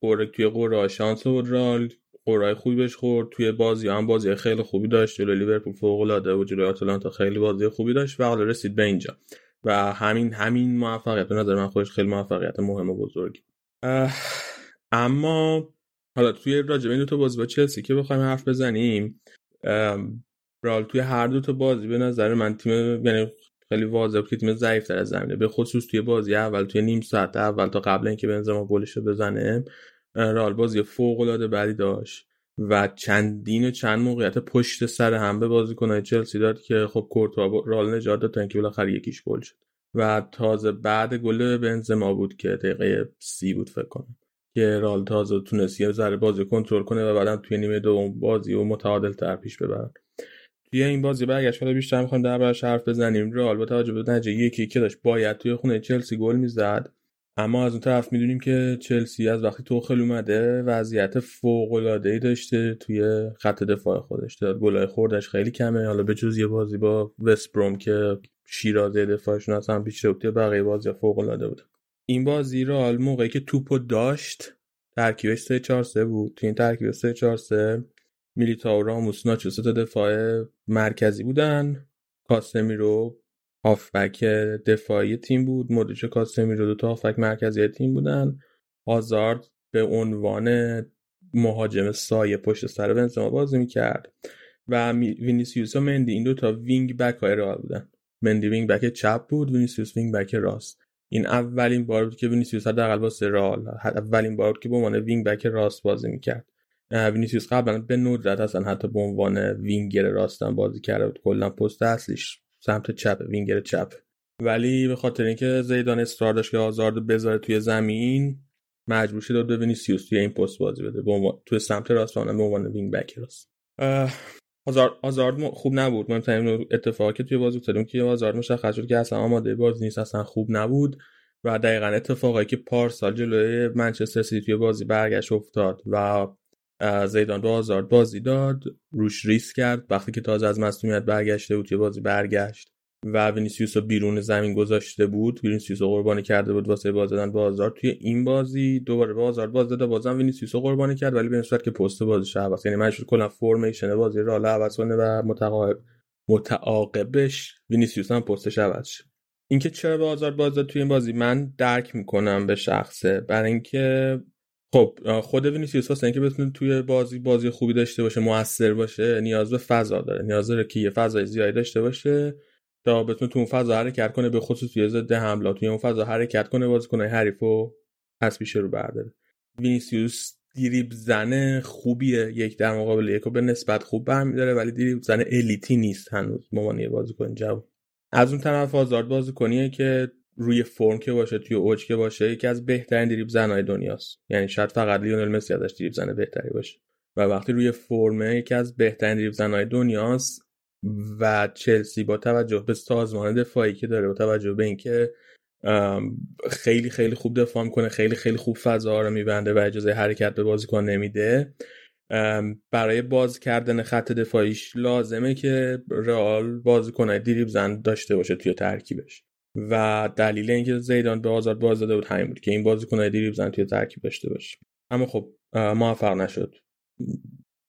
قرعه توی قرعه شانس بود رئال، قرعه خوبی بهش خورد. توی بازی هم بازی خیلی خوبی داشت، جلوی لیورپول فوق‌العاده و جلوی آتالانتا خیلی بازی خوبی داشت و حالا رسید به اینجا و همین همین موفقیت به نظر من خودش خیلی موفقیت مهم و بزرگی. اما حالا توی راجع به این دو تا بازی با چلسی که بخوایم حرف بزنیم، رئال توی هر دو تا بازی به نظر من تیم، یعنی خیلی واضحه که تیم ضعیف‌تر از زمینه، به خصوص توی بازی اول، توی نیم ساعت اول تا قبل اینکه بنزما گلشو بزنه رئال بازی فوق‌العاده بدی داشت و چندین و چند موقعیت پشت سر هم به بازیکن‌های چلسی داد که خب کورتوا رئال نجات داد تا اینکه بالاخره یکیش گل شد و تازه بعد گل بنزما بود که دقیقه سی بود فکر کنم که رئال تازه تونست یه ذره بازی کنترل کنه و بعدم توی نیمه دوم بازی و متعادل تر پیش ببرن. توی این بازی برگشت حالا بیشتر می‌خوایم دربارش حرف بزنیم. رئال با توجه به نتیجه یکی که داشت باید توی خونه چلسی گل می‌زد، اما از اون طرف میدونیم که چلسی از وقتی توخل اومده وضعیت فوق‌العاده‌ای داشته توی خط دفاع خودش، تعداد گلای خوردش خیلی کمه، حالا به جز یه بازی با وست بروم که شیرازه دفاعشون اصلا پیچیده بود، بقیه بازی فوق‌العاده بود. این بازی رئال موقعی که توپو داشت ترکیبش سه چهار سه بود. توی این ترکیب سه چهار سه میلیتائو، راموس، ناچو سه تا دفاع مرکزی بودن، کاسمیرو هافبک دفاعی تیم بود، مودریچ و کاسمیرو دو تا هافبک مرکزی تیم بودن، آزارد به عنوان مهاجم سایه پشت سر بنزما بازی می‌کرد و وینیسیوس و مندی این دو تا وینگ بک های رئال بودن. مندی وینگ بک چپ بود، وینیسیوس وینگ بک راست. این اولین بار بود که وینیسیوس حداقل واسه رئال، اولین بار بود که به عنوان وینگ بک راست بازی می‌کرد. وینیسیوس قبلا به ندرت اصلا حتی به عنوان وینگر راستم بازی کرده بود، کلا پست اصلیش سمت چپ وینگر چپ، ولی به خاطر اینکه زیدان اصرار داشت که آزاردو بذاره توی زمین مجبور شد به وینیسیوس توی این پست بازی بده، به عنوان توی سمت راست اونم به عنوان وینگ بک راست. آزار آزار خوب نبود. مهمترین اتفاقی که توی بازی افتاد که آزار مشخص شد که اصلا آماده باز نیست، اصلا خوب نبود و دقیقاً اتفاقی که پارسال جلوی منچستر سیتی توی بازی برگشت افتاد و زیدان به آزارد بازی داد، روش ریسک کرد وقتی که تازه از مصونیت برگشته بود، توی بازی برگشت و وینیسیوس رو بیرون زمین گذاشته بود، وینیسیوس رو قربانی کرده بود واسه باز دادن به آزارد. توی این بازی دوباره به آزارد باز داد، بازم وینیسیوس رو قربانی کرد ولی به این صورت که پست بازیش عوض، یعنی مشخص کلا فرمیشن بازی را عوض کنه و متعاقب متعاقبش وینیسیوس هم پستش عوض شه. اینکه چرا به آزارد باز داد توی این بازی من درک میکنم به شخصه، برای اینکه خب خود وینیسیوس واسه اینکه بتونه توی بازی بازی خوبی داشته باشه، موثر باشه، نیاز به فضا داره، نیاز داره که یه فضای زیادی داشته باشه تا بتونه تو اون فضا حرکت کنه، به خصوص توی ضد حمله توی اون فضا حرکت کنه، بازیکن‌های حریفو پس پیش رو برداره. وینیسیوس دریبل زنه خوبیه، یک در مقابل یک رو به نسبت خوب برمی‌داره ولی دریبل زنه الیتی نیست هنوز ممانه بازیکن جوان. از اون طرف آزارد بازیکنیه که روی فرم که باشه، توی اوج که باشه، یکی از بهترین دریبل زنای دنیاست، یعنی شاید فقط لیونل مسی ازش دریبل زنه بهتری باشه و وقتی روی فرمه یکی از بهترین دریبل زنای دنیاست و چلسی با توجه به سازمان دفاعی که داره، با توجه به اینکه خیلی خیلی خوب دفاع میکنه، خیلی خیلی خوب فضاها رو میبنده و اجازه حرکت به بازیکن نمیده، برای باز کردن خط دفاعیش لازمه که رئال بازیکنای دریبل زن داشته باشه توی ترکیبش و دلیل اینکه زیدان به آزارد باز داده بود همین بود که این بازیکنای دریبل زن توی ترکیب داشته باشه. اما خب موفق نشد،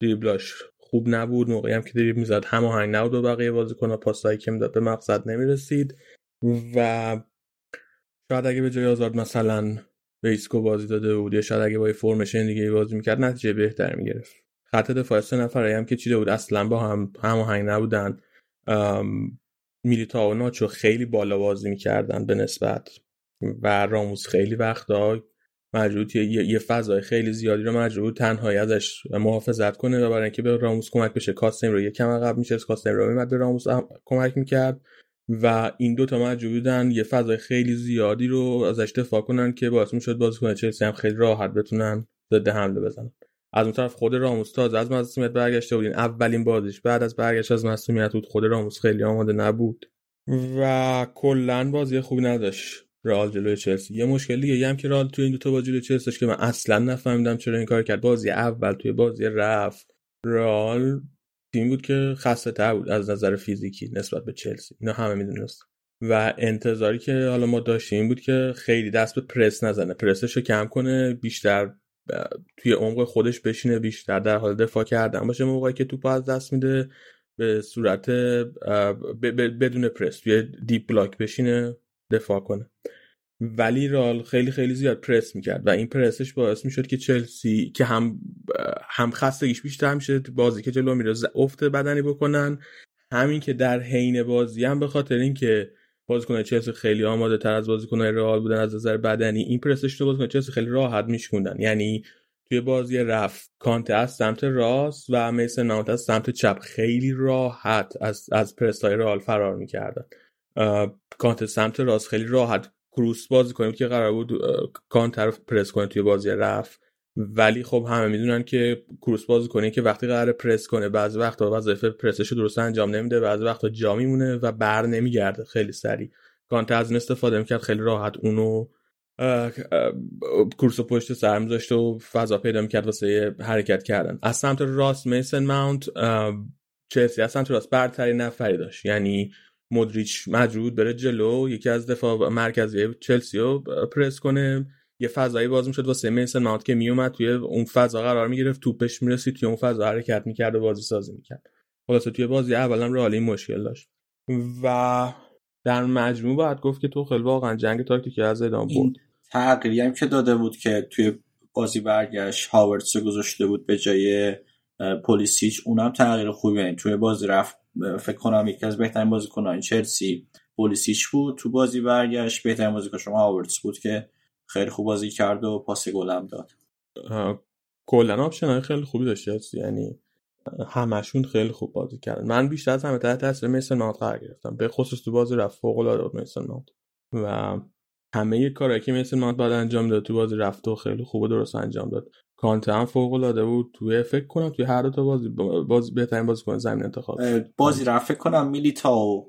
دریبلاش خوب نبود، موقعی هم که دریبل میزد هماهنگ نبود و بقیه بازیکن‌ها، پاسایی که میداد به مقصد نمیرسید و شاید اگه به جای آزارد مثلا به ایسکو بازی داده بود یا شاید اگه با فرمشن دیگه بازی میکرد نتیجه بهتری میگرفت. خط دفاع سه نفری هم که چیده بود اصلا با هم هماهنگ نبودن، میلیتائو و ناچو خیلی بالا بازی میکردن به نسبت و راموس خیلی وقتا مجبور یه, یه فضای خیلی زیادی رو مجبور تنهایی ازش محافظت کنه و برای اینکه به راموس کمک بشه کاستمیرو یه کم عقب میشه، کاستمیرو میمد به راموس کمک میکرد و این دوتا مجبور بودن یه فضای خیلی زیادی رو ازش دفاع کنن که باعث میشد بازیکن چلسی هم خیلی راحت بتونن ضد حمله بزنن. از اون طرف خود راموس تازه از مصونیت برگشته بود، اولین بازیش بعد از برگشت از مصونیت بود، خود راموس خیلی آماده نبود و کلا بازی خوبی نداشت رئال جلوی چلسی. یه مشکل دیگه هم که رئال توی این دو تا بازی جلوی چلسی داشت که من اصلا نفهمیدم چرا این کار کرد، بازی اول توی بازی رفت رئال تیم بود که خسته تر بود از نظر فیزیکی نسبت به چلسی، اینا همه میدونست و انتظاری که حالا ما داشتیم این بود که خیلی دست به پرس نزنه، پرسشو کم کنه، بیشتر توی عمق خودش بشینه، بیشتر در حال دفاع کردن باشه موقعی که توپ از دست میده، به صورت بدون پرس توی دیپ بلاک بشینه دفاع کنه. ولی رئال خیلی خیلی زیاد پرس میکرد و این پرسش باعث میشد که چلسی که هم هم خستگیش بیشتر میشه، بازی که جلو میره افت بدنی بکنن، همین که در حین بازی هم به خاطر اینکه بازیکن‌های چلسی خیلی آماده تر از بازیکن‌های رئال بودن از نظر بدنی، این پرسش رو بازیکن‌های چلسی خیلی راحت میشوندن. یعنی توی بازی رفت کانت از سمت راست و میسن ماونت از سمت چپ خیلی راحت از از پرس‌های رئال فرار میکردن. کانت سمت راست خیلی راحت کروس بازی کنیم که قرار بود کانت رو پرس کنه توی بازی رفت، ولی خب همه میدونن که کروس بازی کنه که وقتی قرار پرس کنه بعضی وقتا وظیفه پرسش رو درست انجام نمیده، بعضی وقتا جا میمونه و بر نمیگرده خیلی سریع. کانت از این استفاده میکرد، خیلی راحت اونو کروس پشت سر میذاشت و فضا پیدا میکرد واسه حرکت کردن. از سمت راست میسن ماونت چلسی از سمت راست برتری نفری داشت، یعنی مودریچ مجبور بره جلو، یکی از دفاع مرکزی چلسی رو پرس کنه، یه فضایی باز میشد واسه میسن ماونت که میومد توی اون فضا قرار میگرفت، توپش میرسید توی اون فضا حرکت میکرد و بازی سازی میکرد. خلاصه توی بازی اولام رئال این مشکل داشت و در مجموع باید گفت که توخل واقعا جنگ تاکتیکی از ادامه برد. تغییری هم که داده بود که توی بازی برگشت هاورتس گذاشته بود به جای پولیسیچ، اونم تغییر خوبی بود. توی بازی رفت فکر کنم یکی از بهترین بازیکنان چلسی پولیسیچ بود، تو بازی برگشت بهترین بازیکن شما هاورتس بود که خیلی خوب بازی کرد و پاس گل هم داد. کلا آپشن‌های خیلی خوبی داشت چلسی، یعنی همشون خیلی خوب بازی کردن. من بیشتر از همه تحت تاثیر میسن ماونت قرار گرفتم، به خصوص تو بازی رفت فوق‌العاده بود میسن ماونت و همه کارایی که میسن ماونت بعد انجام داد تو بازی رفت و خیلی خوب درست انجام داد. کانته هم فوق‌العاده بود توی فکر کنم توی هر دو تا بازی باز بهترین بازیکن زمین انتخاب بازی رفت فکر کنم میلیتائو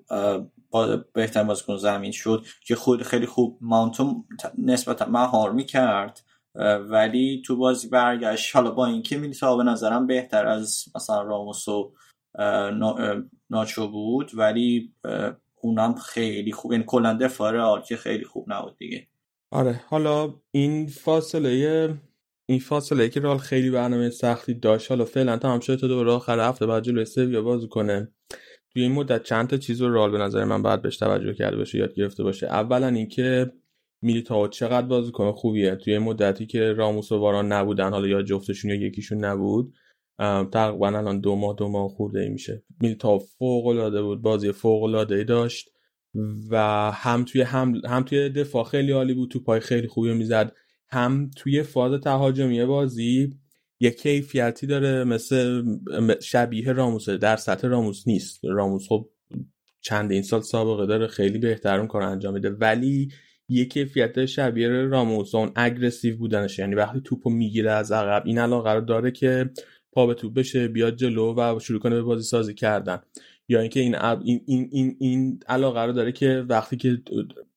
بهترین بازیکن زمین شد که خود خیلی خوب مانتو نسبتا مهار میکرد ولی تو بازی برگشت حالا با اینکه میلیتائو به نظرم بهتر از مثلا راموس و ناچو بود ولی اونم خیلی خوب این کلا دفاع که خیلی خوب نبود دیگه. آره حالا این فاصله این فاصله که رال خیلی برنامه سختی داشت حالا فعلا تمام شده تا دوره آخر هفته بعد جلوی سویا بازی کنه. توی این مدت چند تا چیز رو رال به نظر من باید بهش توجه کرده باشه یاد گرفته باشه. اولا اینکه میلیتائو چقدر بازیکن خوبیه توی این مدتی که راموس و واران نبودن حالا یا جفتشون یا یکیشون نبود تقریبا الان دو ماه دو ماه خورده ای میشه. میلیتائو فوق‌العاده بود، بازی فوق‌العاده‌ای داشت و هم توی هم هم توی دفاع خیلی عالی بود، تو پای خیلی خوبی میزد، هم توی فاز تهاجمی بازی یک کیفیتی داره مثل شبیه راموس، در سطح راموس نیست. راموس خب چند این سال سابقه داره، خیلی بهتر اون کار انجام میده ولی یک کیفیت شبیه راموس اون اگریسیو بودنش، یعنی وقتی توپو میگیره از عقب این الان قرار داره که پا به توپ بشه بیاد جلو و شروع کنه به بازی سازی کردن، یا اینکه این این این این این الان قرار داره که وقتی که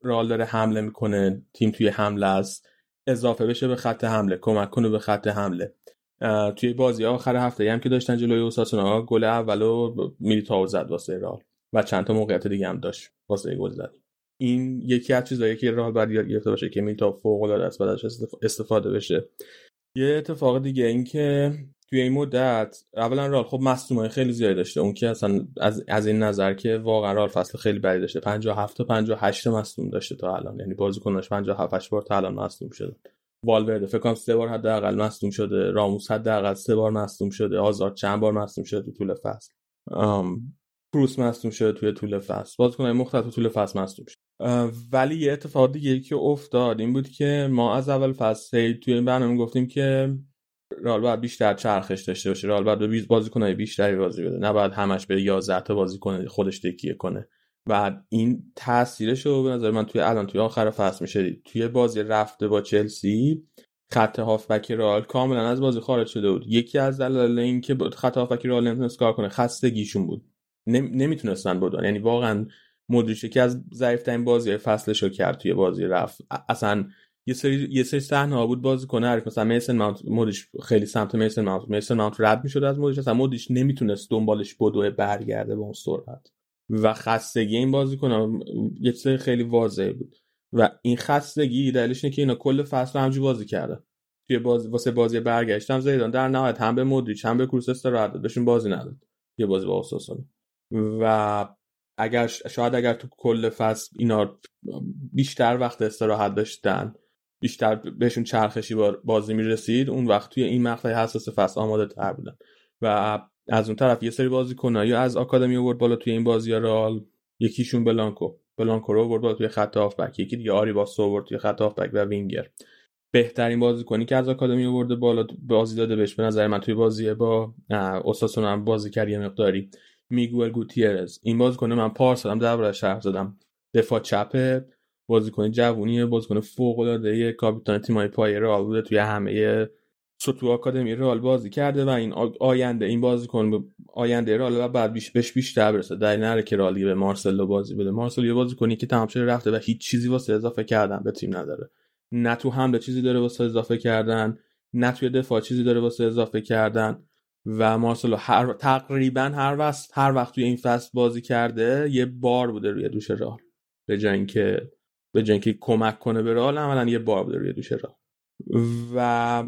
رئال داره حمله میکنه تیم توی حمله است اضافه بشه به خط حمله، کمک کنه به خط حمله. توی بازی آخر هفته هم که داشتن جلوی اوساسونا گل اولو میلیتائو زد واسه رئال و چند تا موقعیت دیگه هم داشت واسه گل زد. این یکی از چیزاییه که رئال باید یاد گرفته باشه که میلیتائو فوق العاده است بعدش استفاده بشه. یه اتفاق دیگه این که توی این مدت اولا رئال خب مصدومای خیلی زیادی داشته، اون که اصلا از از این نظر که واقعا رئال فصل خیلی بدی داشته، پنجاه و هفت تا پنجاه و هشت مصدوم داشته تا الان، یعنی بازیکناش پنجاه و هفت بار تا الان مصدوم شده. والورده فکر کنم سه بار حداقل مصدوم شده، راموس حداقل سه بار مصدوم شده، آزار چند بار مصدوم شده تو طول فصل، کروس مصدوم شده توی طول فصل، بازیکنای مختلف تو طول فصل مصدوم شده. ولی یه اتفاق دیگه که افتاد این بود که ما از اول فصل توی این برنامه گفتیم که رئال باید بیشتر چرخش داشته باشه، رئال باید به بازیکن‌های بیشتری بازی بده، نه باید همش به یازده تا بازیکن خودش تکیه کنه و این تاثیرشو به نظر من توی الان توی آخر فصل میشه. توی بازی رفته با چلسی خط هافبک رئال کاملا از بازی خارج شده بود، یکی از دلایل این که خط هافبک رئال نمیتونست کار کنه خستگیشون بود، نمیتونستن بدون، یعنی واقعا مودریچ یکی از ضعیف‌ترین بازی‌های فصلشو کرد توی بازی رفت. اصلا یه سری یه سری صحنه‌ها بود بازیکن حریف مثلا میسن ماونت مودریچ خیلی سمت میسن ماونت میسن ماونت رد می‌شد از مودریچ، اصلا مودریچ نمیتونست دنبالش بدوه برگرده به اون سرعت و خستگی این بازیکن‌ها یه چیز خیلی واضحه بود و این خستگی دلیلش اینه که اینا کل فصل همجوری بازی کردن. توی باز واسه بازی برگشتم زیدان در نهایت هم به مودریچ هم به کروس استراحت داد، بهشون بازی نداد یه بازی با اوساسونا و اگر شاید اگر تو کل فصل اینا بیشتر وقت استراحت داشتن بیشتر بهشون چرخشی بازی میرسید اون وقت توی این مقطع حساس فصل آماده تر بودن و از اون طرف یه سری بازیکنایی از آکادمی آورد بالا توی این بازی رئال، یکیشون بلانکو بلانکو رو آورد بالا توی خط هافبک، یکی دیگه آریباس آورد توی خط هافبک و وینگر. بهترین بازیکنی که از آکادمی آورده بالا بازی داده بهش به نظر من توی بازی با اوساسونا بازی کرد یه مقداری میگوئل گوتیرز. این بازیکن من پارسال هم دربارش حرف زدم، دفاع چپه، بازیکن جوونیه، بازیکن فوق‌العاده‌ای، کاپیتان تیمای پای رئال بوده، توی همه سطوح آکادمی رئال بازی کرده و این آینده این بازیکن آینده رئال و بعد بیش بهش بیشتر برسه. دلیل نره که رئال به مارسلو بازی بده، مارسلو بازیکنی که تمام شده رفته و هیچ چیزی واسه اضافه کردن به تیم نداره، نه تو حمله چیزی داره واسه اضافه کردن نه توی دفاع چیزی داره واسه اضافه کردن و مارسلو هر تقریبا هر وقت هر وقت توی این فصل بازی کرده یه بار بوده روی دوش رئال، به جای اینکه به جای اینکه کمک کنه به رئال عملاً یه بار بوده روی دوش رئال و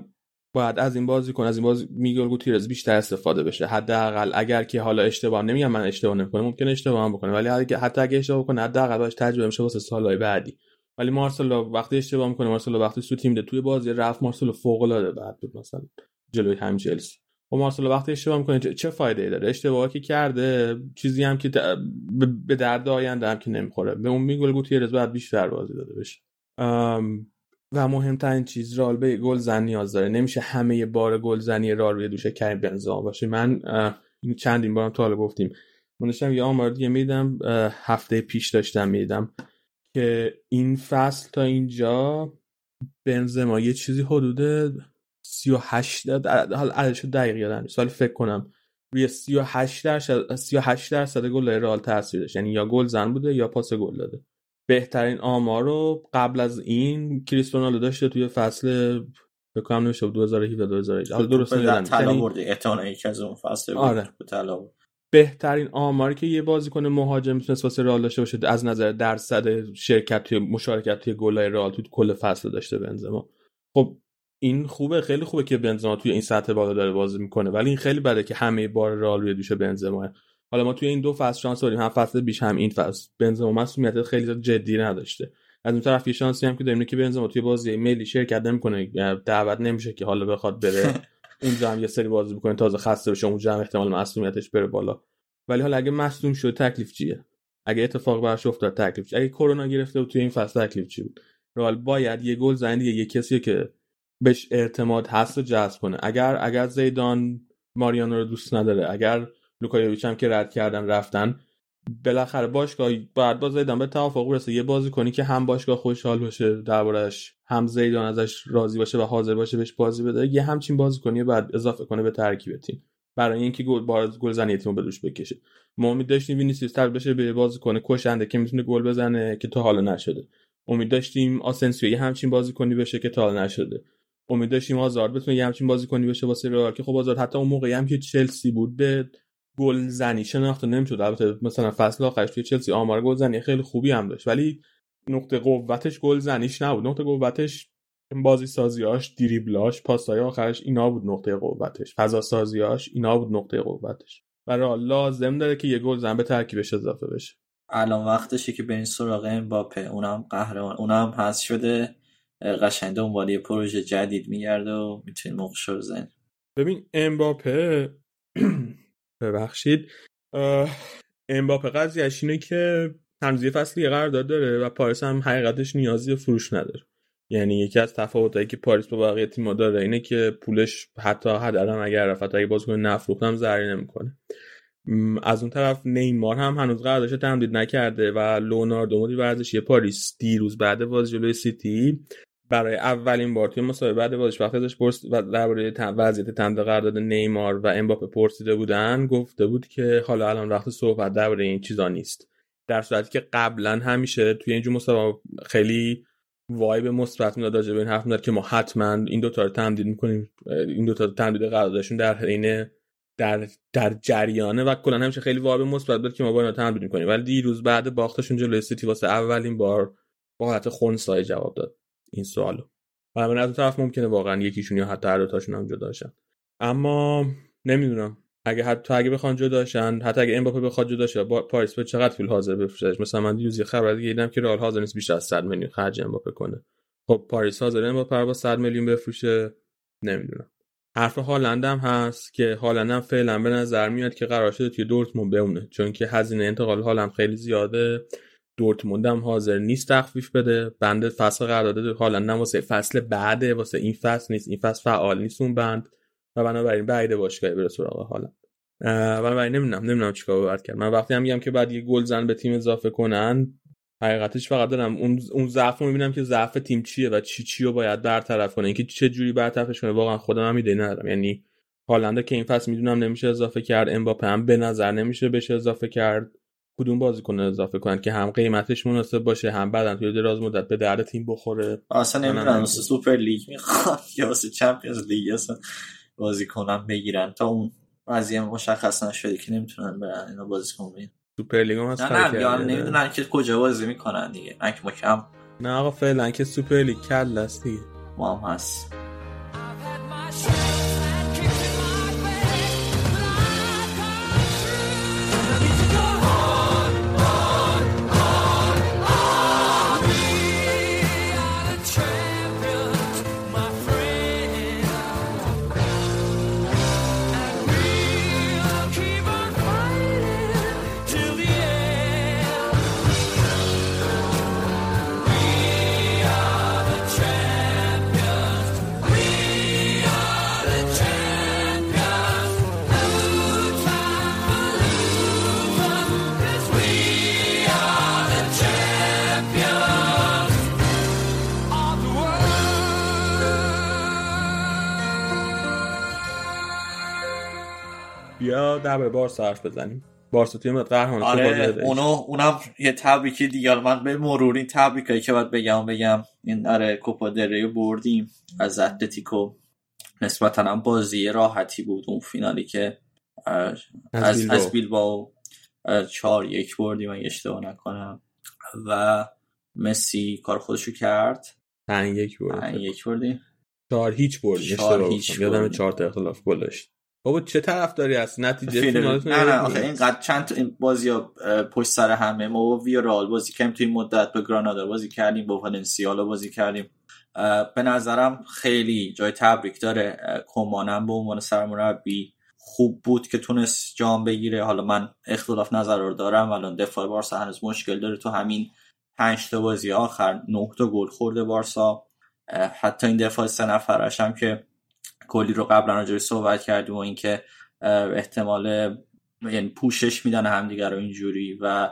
بعد از این بازیکن از این بازی میگل گوتیرز بیشتر استفاده بشه حداقل. اگر که حالا اشتباه نمیگم من اشتباه نمیکنم، ممکنه اشتباه هم بکنه ولی اگه حتی اگه اشتباه کنه حداقل باش تجربه میشه واسه سالهای بعدی. ولی مارسلو وقتی اشتباه میکنه، مارسلو وقتی سو تیم ده توی بازی رفت مارسلو فوق العاده بعد بود مثلا جلوی هم چلسی و مارسلو وقتی اشتباه میکنه چه فایده ای داره؟ اشتباهی که کرده چیزی هم که به درد آینده هم که نمیخوره. به اون میگل گوتیرز باید بیشتر بازی داده بشه و مهمترین چیز رئال به گلزن نیاز داره، نمیشه همه بار گلزنی رئال روی دوش کریم بنزما باشه. من این چندین بارم تا حالا گفتیم، من داشتم یه آمار دیگه میدیدم هفته پیش داشتم میدیدم که این فصل تا اینجا بنزما یه چیزی حدود سی و هشت حالا عددش دقیق یادم نیست ولی فکر کنم روی سی و هشت درصد سی و هشت درصد گل رئال تاثیر داشت، یعنی یا گل زن بوده یا پاس گل داده. بهترین آمار رو قبل از این کریستیانو رونالدو داشته توی فصل فکر کنم نمیشه دو هزار و هفده دو هزار و هجده حالا درست نمیدونم طلا برد اعتنا یک از اون فصل آره. بود طلا برد. بهترین آماری که یه بازیکن مهاجم میتونست واسه رئال داشته باشه از نظر درصد شرکت توی مشارکت توی گل‌های رئال تو کل فصل داشته بنزما. خب این خوبه، خیلی خوبه که بنزما توی این سطح بالا داره بازی میکنه، ولی این خیلی بده که همه بار رئال روی دوش بنزما. حالا ما توی این دو فصل شانس داریم، هم فصل پیش هم این فصل بنزما مسئولیت خیلی جدی نداشته. از اون طرف یه شانسی هم که داریم که بنزما توی بازی ملی شرکت نمیکنه، دعوت نمیشه که حالا بخواد بره اونجا هم یه سری بازی بکنه تازه خسته بشه، اونجا هم احتمال معصومیتش بره بالا. ولی حالا اگه معصوم شد تکلیف چیه؟ اگه اتفاق براش افتاد تکلیف چیه؟ اگه کرونا گرفته بود توی این فصل تکلیف چی بود؟ رئال باید یه گل زنده یه کسی که بهش اعتماد هست رو جذب کنه. اگر اگر زیدان ماریانو رو دوست نداره، اگر لوکایویچ هم که رد کردن رفتن، بالاخره باشگاه بعد باز زیدان به توافق برسه یه بازیکنی که هم باشگاه خوشحال باشه دربارش، هم زیدان ازش راضی باشه و حاضر باشه بهش بازی بده، یه همچین بازیکنی بعد اضافه کنه به ترکیب تیم برای اینکه گل باز گلزنی تیم به دوش بکشه. ما امید داشتیم وینیسیوس تبدیل بشه به بازیکن کشنده که میتونه گل بزنه که تا حالا نشده. امید داشتیم آسنسیو یه همچین بازیکنی بشه که تا حالا نشده. امید داشتیم آزارد بتونه یه همچین بازیکنی بشه واسه رئال که خب آزارد حتی اون موقعی هم که چلسی بود به گلزنی شناخته نمیشد. البته مثلا فصل آخرش توی چلسی آمار گلزنی خیلی خوبی هم داشت، ولی نقطه قوتش گلزنیش نبود. نقطه قوتش بازی سازیاش، دریبلاش، پاس‌های آخرش اینا بود نقطه قوتش. فضا سازیاش اینا بود نقطه قوتش. برای لازم داره که یه گلزن به ترکیبش اضافه بشه. الان وقتشه که بریم سراغ امباپه. اونم قهرمان، اونم حذف شده، قشنگ دنبال یه پروژه جدید میگرده و میتونه مخش رو بزنه. ببین امباپه ببخشید امباپه قضیه‌اش اینه که تمدید فصلی قرارداد داره و پاریس هم حقیقتش نیازی به فروش نداره. یعنی یکی از تفاوتایی که پاریس با بقیه تیم‌ها داره اینه که پولش حتی حد آدم اگر رفت اگه بازیکن نفروختم ضرری نمی‌کنه. از اون طرف نیمار هم هنوز قراردادش تمدید نکرده و لئوناردو مدیر ورزشی پاریس دیروز بعد بازی جلوی سیتی برای اولین بار توی مسابقه بعد بازیش وقتی ازش پرس و درباره وضعیت تمدید قرارداد نیمار و امباپه پرسیده بودن، گفته بود که حالا الان وقت صحبت درباره این چیزا نیست. در صورتی که قبلا همیشه توی اینجور مسابقه خیلی وایب مثبت میداد راجع به این حرف میداد که ما حتما این دوتا رو تمدید میکنیم، این دوتا رو تمدید قراردادشون در حین در در جریانه و کلا همیشه خیلی وایب مثبت بود که ما با اینا تمدید میکنیم. ولی دیروز بعد باختشون جلوی سیتی واسه اولین بار با حالت خنثی جواب داد این سوالو. بنابراین از اون طرف ممکنه واقعا یکیشون یا حتی هر دو تاشون هم جدا شن، اما نمیدونم اگه حتی اگه بخوان جدا شن، حتی اگه امباپه بخواد جدا شه، پاریس به چقدر پول حاضر بفروشش؟ مثلا من دیروز یه خبر دیگه دیدم که رئال حاضر نیست بیشتر از صد میلیون خرج امباپه کنه. خب پاریس حاضر امباپه با صد میلیون بفروشه؟ نمیدونم. حرف هالند هم هست که هالند هم فعلا به نظر میاد که قرار شده توی دورتموند بمونه، چون که هزینه انتقال هالند خیلی زیاده. دورتموند هم حاضر نیست تخفیف بده. بنده فصل قرارداد هالند واسه فصل بعده، واسه این فصل نیست، این فصل فعال نیست اون بند و بنابراین بعیده باشگاهی بره سراغ هالند. بنابراین نمیدونم نمیدونم چیکار باید کرد. من وقتی هم میگم که بعد یه گلزن به تیم اضافه کنن، حقیقتش فقط دارم اون اون ضعف رو میبینم که ضعف تیم چیه و چی چی رو باید برطرف کنه. اینکه چه جوری برطرفش کنه واقعا خودم هم ایده ندارم. یعنی هالند که این فصل میدونم نمیشه اضافه کرد، امباپه هم به نظر نمیشه بشه اضافه کرد. کدوم بازیکن اضافه کنن که هم قیمتش مناسب باشه، هم بعدن توی دراز مدت به درد تیم بخوره؟ اصلا نمیدونم سوپر لیگ میخواد یا واسه چمپیونز لیگ اصلا بازیکنام بگیرن تا اون قضیه مشخص نشه که نمیتونن برن اینا بازیکن بگیرن. سوپر لیگ هم اصلا نه نه یا نمیدونن که کجا بازی میکنن دیگه. من که مکم نه آقا فعلا که سوپر لیگ کل است دیگه. ما هم هست. ایتالیا در به بارس حرف بزنیم. بارسا توی قهرمانی آره اونا اونم یه تبریکی دیگه. من به مرور این تبریکایی که باید بگم بگم این آره کوپا دل ریو بردیم از اتلتیکو، نسبتاً هم بازی راحتی بود اون فینالی که از از, از بیلبائو چهار یک بردیم اگه اشتباه نکنم و مسی کار خودشو کرد. پنج یک بردیم یک بردیم چهار هیچ بردیم اشتباه یادم چهار تا اختلاف گل داشت. بابا چه طرفداری هست؟ نتیجه فینالتون نه نه آخه اینقدر چند تا این بازی‌ها پشت سر همه. ما با ویارال بازی کردیم تو این مدت، با گرانادا بازی کردیم، با والنسیا بازی کردیم. به نظرم خیلی جای تبریک داره. کومانم به عنوان سرمربی خوب بود که تونست جام بگیره. حالا من اختلاف نظر رو دارم، الان دفاع بارسا هنوز مشکل داره. تو همین پنج تا بازی آخر نه تا گل خورده بارسا. حتی این دفاع سه نفرش هم که کلی رو قبلا راجع بهش صحبت کردیم و اینکه احتمال یعنی پوشش میدن همدیگه رو اینجوری و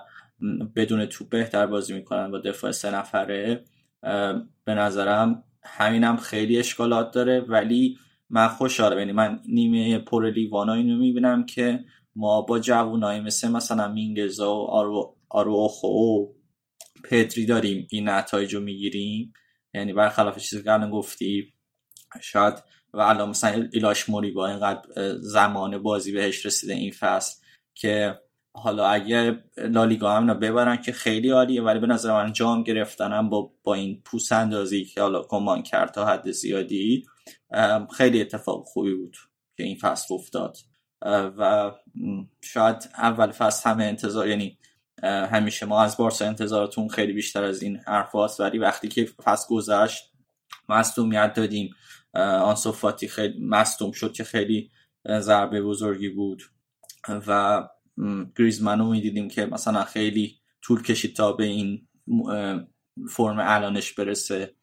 بدون توپ بهتر بازی میکنن با دفاع سه نفره. به نظرم همینم خیلی اشکالات داره، ولی من خوشحالم. یعنی من نیمه پر لیوانا اینو میبینم که ما با جوونای مثل مثلا مینگزا و آرو آروخو و پدری داریم این نتایجو میگیریم. یعنی برخلاف چیزی که الان گفتی شاید و الان مثلا ایلاش موری با اینقدر زمان بازی بهش رسیده این فصل که حالا اگه لالیگا هم ببرن که خیلی عالیه، ولی به نظر من جام گرفتنم با با این پوست اندازی که حالا کمان کرد تا حد زیادی خیلی اتفاق خوبی بود که این فصل افتاد و شاید اول فصل همه انتظار یعنی همیشه ما از بارسا انتظارتون خیلی بیشتر از این حرف هاست، ولی وقتی که فصل گذشت مصدومیت دادیم، آنسو فاتی خیلی مصدوم شد که خیلی ضربه بزرگی بود و گریزمن رو میدیدیم که مثلا خیلی طول کشید تا به این فرم الانش برسه.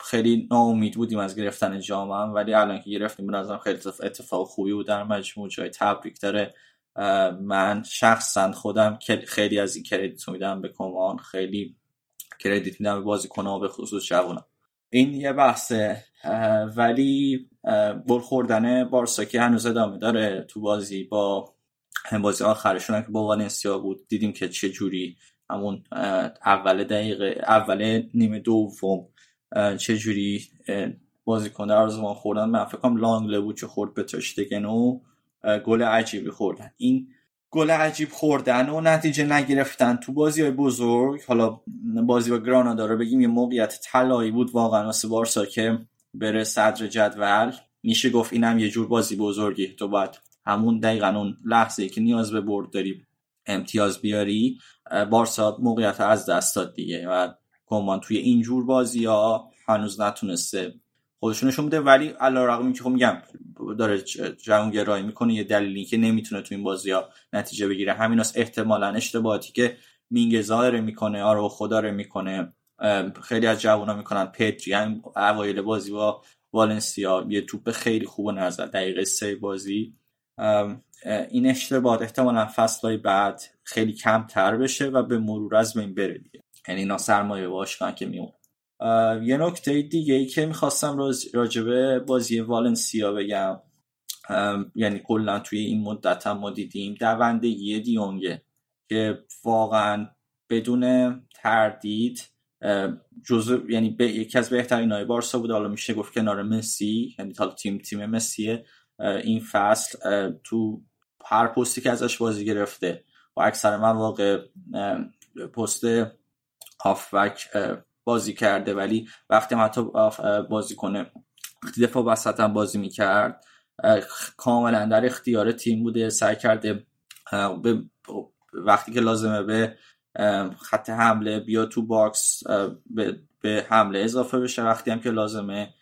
خیلی ناامید بودیم از گرفتن جام هم، ولی الان که گرفتیم به نظرم خیلی اتفاق خوبی بود. در مجموع جای تبریک داره. من شخصا خودم خیلی از این کردیت میدم به کمان، خیلی کردیت میدم به بازیکن‌ها به خصوص جوانان. این یه بحثه اه ولی گل خوردن بارسا که هنوز ادامه داره. تو بازی با هم بازی آخرشون که با والنسیا بود دیدیم که چه جوری همون اول دقیقه اول نیمه دوم چه جوری بازیکن آرزوان خوردن. من فکر کنم لانگله بود چه خورد به تشتگن و گل عجیبی خوردن. این گل عجیب خوردن و نتیجه نگرفتن تو بازی‌های بزرگ، حالا بازی با گرانادا رو بگیم یه موقعیت طلایی بود واقعا واسه بارسا که بره صدر جدول. میشه گفت اینم یه جور بازی بزرگی، تو باید همون دقیقاً اون لحظه‌ای که نیاز به برد داری امتیاز بیاری. بارسا موقعیت از دست داد دیگه و کمان توی این جور بازی‌ها هنوز نتونسته خودشون نشون بده، ولی علیرغم اینکه خب میگم داره جوانگرایی میکنه، یه دلیلی که نمیتونه تو این بازی‌ها نتیجه بگیره همیناست. احتمالاً اشتباهاتی که مینگزاره میکنه، آرو خداره میکنه، خیلی از جوونا میکنن. پدری هم اوایل بازی با والنسیا یه توپ خیلی خوب نظر دقیقه سه بازی. این اشتباهات احتمالاً فصل‌های بعد خیلی کمتر بشه و به مرور از بین بره دیگه. یعنی اینا سرمایه باشن که میمونه. یه نکته دیگه ای که میخواستم راجبه بازی والنسیا بگم، یعنی کلا توی این مدت هم ما دیدیم دوندگی دیونگه که واقعا بدون تردید جزو یعنی به یکی از بهترین های بارسا بود. حالا میشه گفت کنار مسی، یعنی حالا تیم تیم مسیه این فصل تو هر پستی که ازش بازی گرفته و اکثر من واقع پست هافبک بازی کرده، ولی وقتی هم حتی بازی کنه دفاع وسط هم بازی میکرد کاملا در اختیار تیم بوده. سعی کرده به وقتی که لازمه به خط حمله بیا تو باکس به, به حمله اضافه بشه، وقتی هم که لازمه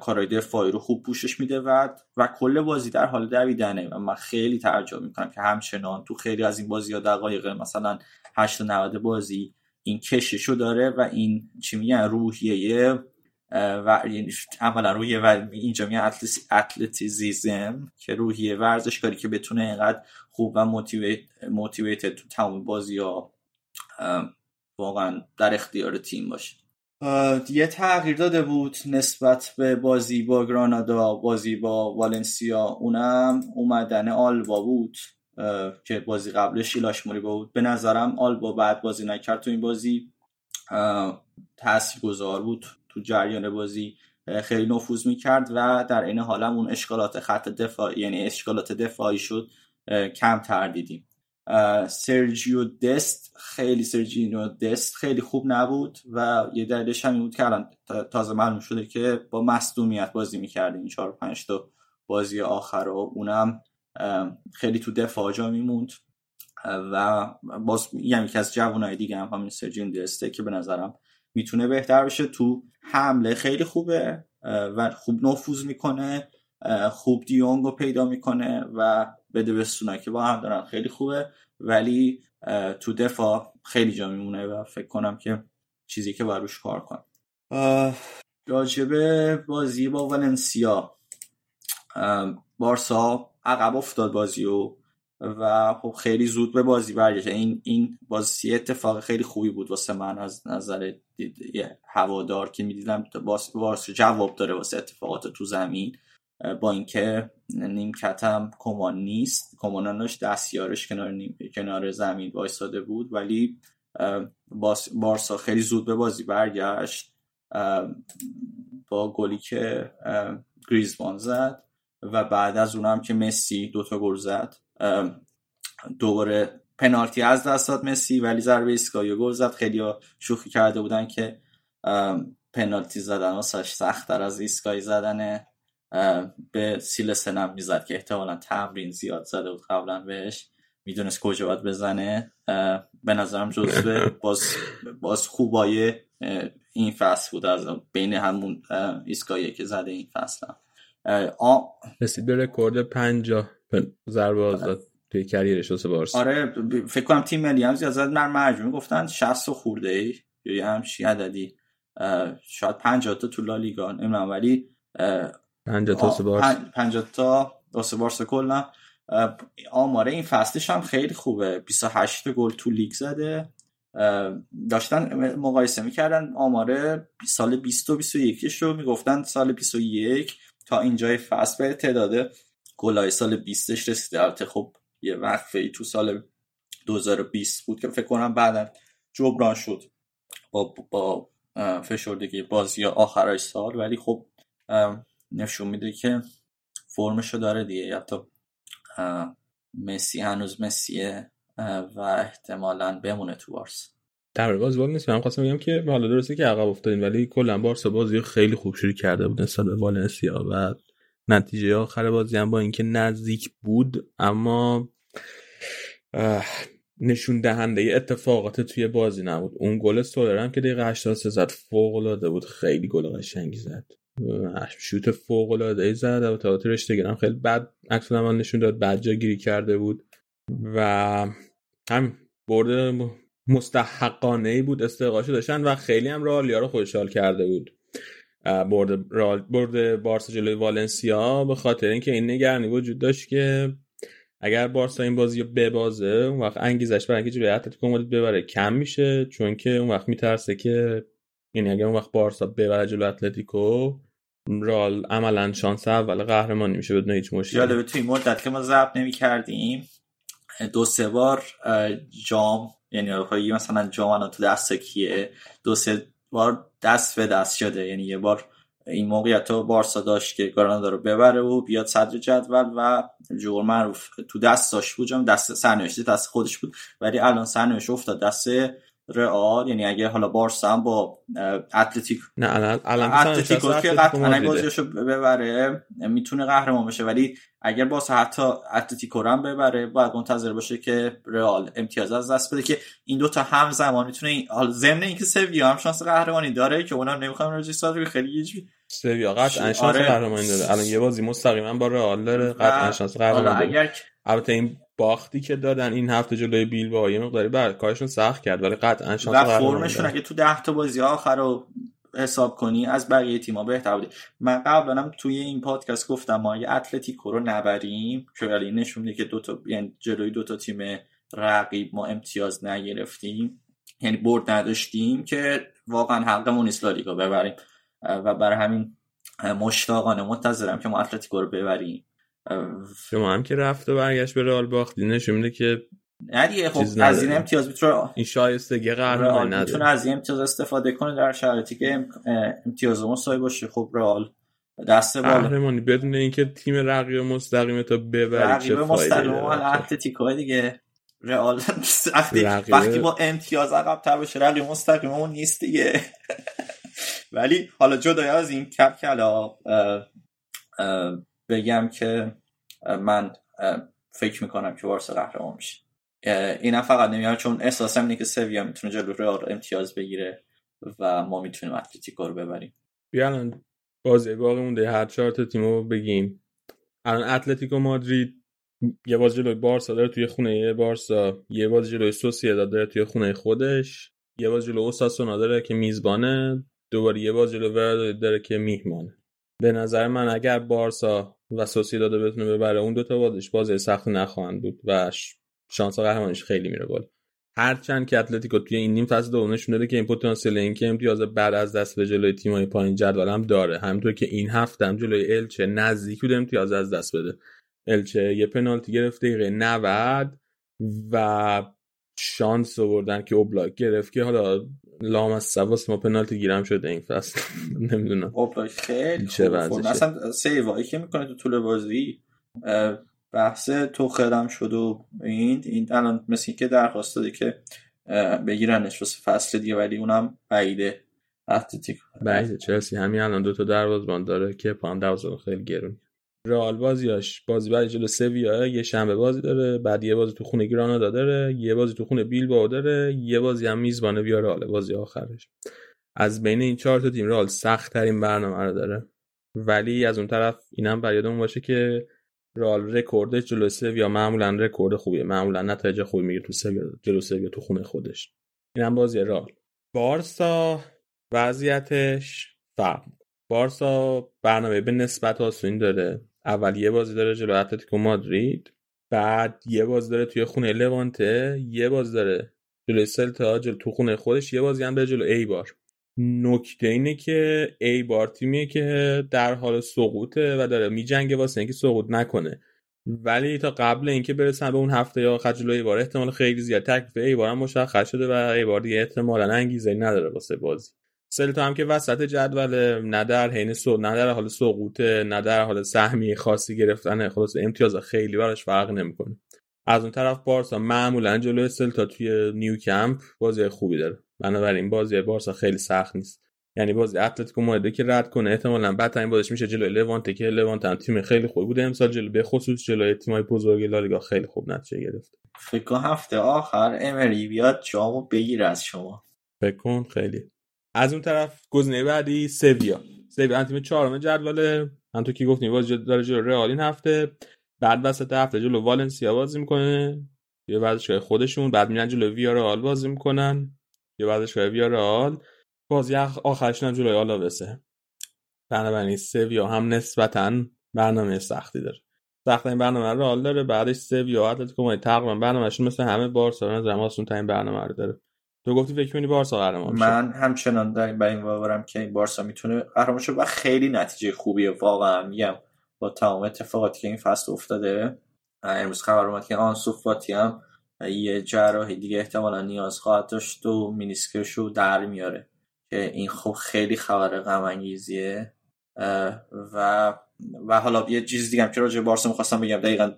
کارهای دفاعی رو خوب پوشش میده و و کل بازی در حال دویدنه. و من خیلی تعجب میکنم که همچنان تو خیلی از این بازی ها دقایق مثلا هشتاد نود بازی این کششو داره و این چی میگن روحیه و یعنی عملا روحیه و اینجا میگن اتلتیزیزم که روحیه ورزشکاری که بتونه اینقدر خوب و موتیویت موتیویتد تو تمام بازی‌ها واقعا در اختیار تیم باشه. یه تغییر داده بود نسبت به بازی با گرانادا، بازی با والنسیا، اونم اومدن آلبا بود که بازی قبلش ایلاش موری بود. به نظرم آلبا بعد بازی نکرد تو این بازی، تاثیرگذار بود تو جریان بازی، خیلی نفوذ میکرد و در این حال هم اون اشکالات خط دفاعی، یعنی اشکالات دفاعی شد کم تر دیدیم. سرجیو دست خیلی سرجیو دست خیلی خوب نبود و یه دلیلش هم این بود که الان تازه معلوم شده که با مصدومیت بازی میکرد این چهار پنج تا بازی آخر، و اونم خیلی تو دفاع جا میموند و باز یعنی یکی از جوانای دیگه هم همین سرجیو دسته که به نظرم میتونه بهتر بشه. تو حمله خیلی خوبه و خوب نفوذ میکنه، خوب دیونگو پیدا میکنه و بده به سونا که با هم دارن خیلی خوبه، ولی تو دفاع خیلی جا میمونه و فکر کنم که چیزی که باید روش کار کنم. راجبه بازی با والنسیا، بارسا عقب افتاد بازی و و خب خیلی زود به بازی برگشت. این این بازی اتفاق خیلی خوبی بود واسه من از نظر هوادار که میدیدم بارسا جواب داره واسه اتفاقات تو زمین، با اینکه نیمکتم کمان نیست، کمانانش دستیارش کنار نیم... کنار زمین وایساده بود، ولی باس... بارسا خیلی زود به بازی برگشت با گلی که گریزمان زد و بعد از اونم که مسی دوتا گل زد، دوباره پنالتی از دست داد مسی ولی ضربه ایستگاهی گل زد. خیلی شوخی کرده بودن که پنالتی زدن واسش سخت‌تر از ایستگاهی زدنه، به سیل سنم میزد که احتمالا تمرین زیاد زده بود قبلا، بهش میدونست کجا باید بزنه. به نظرم جزو باز, باز خوبای این فصل بود، از بین همون ایسکایی که زده این فصل آ... رسید به رکورد پنجاه ضربه آزاد توی کریرش واسه بارسا. آره فکر کنم تیم ملی هم زیاد زد، من مجموع گفتن شصت خورده ای یا همچین عددی، شاید پنجاه تا تو لالیگا نمیدونم، ولی پنجاه تا واسه بارسا پنجاه تا واسه بارسا کلا. آماره این فصلش هم خیلی خوبه، بیست و هشت گل تو لیگ زده. داشتن مقایسه میکردن آماره سال بیست و بیست و یک شو، میگفتن سال بیست و یک تا اینجای فصل به تعداد گلای سال بیستش رسیده. البته خب یه وقفه‌ای تو سال دو هزار و بیست بود که فکر کنم بعداً جبران شد با با فشردگی بازی آخرای سال، ولی خب نشون میده که فرمشو داره دیگه، یا تا مسی هنوز مسیه و احتمالاً بمونه تو بارس. در واقع بازی نیست، من خواستم بگم که حالا درسته که عقب افتادیم ولی کلا بارسا بازی خیلی خوب شروع کرده بود نسبت به والنسیا و نتیجه آخر بازی هم با اینکه نزدیک بود اما نشون دهنده اتفاقات توی بازی نبود. اون گل سولر هم که دقیقه هشتاد و سه زد فوق العاده بود، خیلی گل قشنگی زد، شوت فوق العاده زد و تا تو رشته‌گیرم خیلی بد عکس العمل نشون داد، بد جا گیری کرده بود و هم برد مستحقانه بود، استحقاقش داشتن و خیلی هم رئالیا رو خوشحال کرده بود برد رال برد بارسا جلوی والنسیا، به خاطر اینکه این نگرانی وجود داشت که اگر بارسا این بازی رو ببازه اون وقت انگیزش برای اینکه جلوی اتلتیکو مادرید ببره کم میشه، چون که اون وقت میترسه که یعنی اگر اون وقت بارسا ببره جلوی اتلتیکو رال عملاً شانس اول قهرمانی میشه بدون هیچ مشکلی. جالب تو این مدت که ما ضبط نمی‌کردیم دو سه بار جام، یعنی آقای مثلا جام تو دست کیه دو سه بار دست به دست شده، یعنی یه بار این موقعیت رو بارسا داشت که گرانادا رو ببره و بیاد صدر جدول و جور معروف تو دست داشت بود، جام دست سرنوشت دست خودش بود، ولی الان سرنوشت افتاد دست رئال. یعنی اگه حالا بارسا هم با اتلتیک نه الان الان اتلتیکو که قطعا بازیشو ببره میتونه قهرمان بشه، ولی اگر بارسا حتی اتلتیکو رو هم ببره باید منتظر باشه که رئال امتیاز از دست بده که این دوتا همزمان میتونه، حالا ضمن اینکه سویا هم شانس قهرمانی داره که اونم نمیخوام راجع سازی خیلی سویا قطعا شانس قهرمانی داره، الان یه بازی مستقیما با رئال داره قطعا شانس قهرمانی. اگر البته این باختی که دادن این هفته جلوی بیلبائو یه مقداری بر کارشون سخت کرد ولی قطعا شانس قهرمانی و فرمشون اگه تو ده تا بازی آخر رو حساب کنی از بقیه تیم‌ها بهتر بوده. من قبلا توی این پادکست گفتم ما اگه اتلتیکو رو نبریم که ولی نشون میده که دو تا یعنی جلوی دو تا تیم رقیب ما امتیاز نگرفتیم، یعنی برد نداشتیم که واقعا حقمون نیست لالیگا ببریم و برای همین مشتاقانه منتظرم که ما اتلتیکو رو ببریم. شما هم که رفت و برگشت به رئال باختین نشون میده که ندیه. خب از این امتیاز میتونه این شایستگی قهرمانی نداره، میتونه از این امتیاز استفاده کنه در شرایطی که امتیازمون سایه باشه. خب رئال دست بالا قهرمانی بدون اینکه تیم رقیب مستقیم تا ببره چه فایده داره؟ اتلتیکو دیگه رئال وقتی با امتیاز عقب تر بشه رقیب مستقیممون نیست دیگه. ولی حالا جدا از این کپ کلا بگم که من فکر میکنم که بارسا قهرمان میشه. اینا فقط نمیان چون احساسم اینه که سویا میتونه جلوی رئال امتیاز بگیره و ما میتونیم اتلتیکو رو ببریم. بیان بازی باقی مونده هر چهار تا تیمو بگیم. الان اتلتیکو مادرید یه باز جلوی بارسا داره توی خونه بارسا، یه باز جلوی سوسییداد داره توی خونه خودش، یه باز جلوی اوساسونا داره که میزبانه، دوباره یه باز جلوی ورد داره که میهمانه. به نظر من اگر بارسا و سوسییداد بتونه ببره اون دو تا بازش بازی سخت نخواهند بود و شانس قهرمانیش خیلی میره بالا. هرچند که اتلتیکو توی این نیم فصل دوم نشون داده که این پتانسیل این که امتیاز بعد از دست به جلوی تیم‌های پایین جدول هم داره، همونطور که این هفته هم جلوی الچه نزدیک بود امتیاز از دست بده. الچه یه پنالتی گرفت دقیقه نود و شانس آوردن که اوبلاک گرفت که حالا لامصباس ما پنالتی گیرم شده این فصل. نمیدونم اوبلاک خیلی چه وضعشه اصلا سیوایی که میکنه تو طول بازی بحث تو خرم شد و این این الان مثل که درخواست داده که بگیرنش واسه فصل دیگه ولی اونم بعیده. اتلتیکو بعیده. چلسی همین الان دو تا دروازه‌بان داره که پام دروازه خیلی گرونه. رئال بازیاش بازی بعد جلو سویا یه شنبه بازی داره، بعد یه بازی تو خونه گرانادا داره، یه بازی تو خونه بیلبائو داره، یه بازی هم میزبان ویارال بازی آخرش. از بین این چهار تا تیم رئال سخت‌ترین برنامه رو داره. ولی از اون طرف اینم بریادمون باشه که رئال رکوردش جلو سویا معمولا رکورد خوبیه، معمولا نتایج خوبی میگیره تو سویا جلو سویا تو خونه خودش. اینم بازی رئال. بارسا وضعیتش فرق. بارسا برنامه به نسبت آسونی داره. اول یه بازی داره جلو اتلتیکو مادرید، بعد یه بازی داره توی خونه لوانته، یه بازی داره جلو سلتا جلو تو خونه خودش، یه بازی هم داره جلو ایبار. نکته اینه که ایبار تیمیه که در حال سقوطه و داره میجنگه واسه اینکه سقوط نکنه، ولی تا قبل اینکه برسن به اون هفته یا آخر جلو ایبار احتمال خیلی زیاد تکلیف ایبار هم مشخص شده و ایبار دیگه احتمالاً انگیزه نداره واسه بازی. سلتا هم که وسط جدول نه در حین سقوط نه در حال سقوطه نه در حال سهمی خاصی گرفتنه، خلاص امتیاز خیلی براش فرق نمیکنه. از اون طرف بارسا معمولا جلوی سلتا توی نیوکمپ بازی خوبی داره، بنابراین بازی بارسا خیلی سخت نیست. یعنی بازی اتلتیکو مادرید که رد کنه احتمالاً بعد این بازیش میشه جلوی لوانته که لوانته هم تیم خیلی خوبی بوده امسال، جلوی به خصوص جلوی تیمای بزرگ لالیگا خیلی خوب نتیجه گرفت. فکر کنم هفته آخر امری بیاد جامو بگیر از شما. فکر کنم خیلی. از اون طرف گزینه بعدی سویا. سویا تیم چهارم جدوله. من تو کی گفتم بازی داره جلوی رئال این هفته، بعد وسط هفته جلوی والنسیا بازی میکنه یه ورزشگاه خودشون، بعد میرن جلوی ویارال بازی میکنن یه ورزشگاه ویارال، بازی آخرش هم جلوی آلاوسه. بنابراین سویا هم نسبتاً برنامه سختی داره. سخت‌ترین برنامه رئال داره، بعدش سویا اتلتیکو مادرید تقریبا برنامه‌شون مثل همه بارسا از آسون ترین برنامه رو داره. تو گفتی فکر می‌کنی بارسا قهرمان میشه؟ من همچنان در این باورم که این بارسا میتونه قهرمان شه و خیلی نتیجه خوبیه. واقعا میگم با تمام اتفاقاتی که این فصل افتاده، امروز خبر اومد که آنسو فاتی هم یه جراحی دیگه احتمالاً نیاز خواهد داشت و مینیسکشو در میاره که این خب خیلی خبر غم انگیزیه. و و حالا یه چیز دیگه هم که راجع به بارسا می‌خواستم بگم، دقیقاً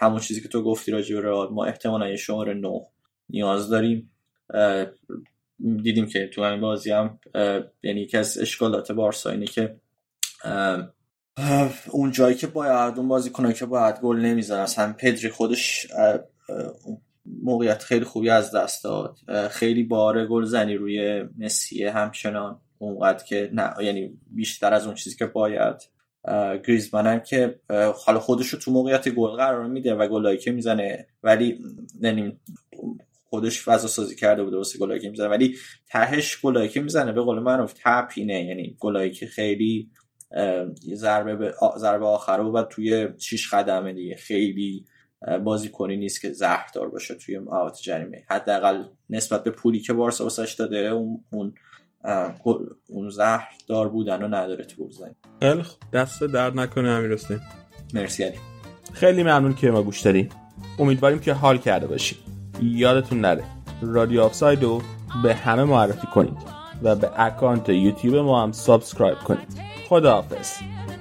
همون چیزی که تو گفتی راجع به رئال، ما احتمالاً یه شماره نه نیاز داریم. دیدیم که تو همین بازی هم یعنی یکی از اشکالات بارسا اینه که اون جایی که باید اون بازی کنه که باید گل نمیزنه، اصلا پدری خودش موقعیت خیلی خوبی از دست داد، خیلی باره گل زنی روی مسیه همچنان اونقدر که نه، یعنی بیشتر از اون چیزی که باید. گریزمان هم که حالا خودشو تو موقعیت گل قرار میده و گلایی که میزنه ولی یعنی خودش فضا سازی کرده بود واسه گلایی که میزنه، ولی تهش گلایی که میزنه به قول معروف تپینه، یعنی گلایی که خیلی ضربه ضربه آخره بود توی شش قدمه دیگه، خیلی بازیکنی نیست که زهردار باشه توی موارد جریمه، حداقل نسبت به پولی که بارسا واسش داده اون اون اون زهردار بودن رو نداره تو بازی. خیلی دست درد نکنه امیرحسین. مرسی علی. خیلی ممنون که ما گوش دادین. امیدواریم که حال کرده باشید. یادتون نره رادیو آفساید رو به همه معرفی کنید و به اکانت یوتیوب ما هم سابسکرایب کنید. خداحافظ.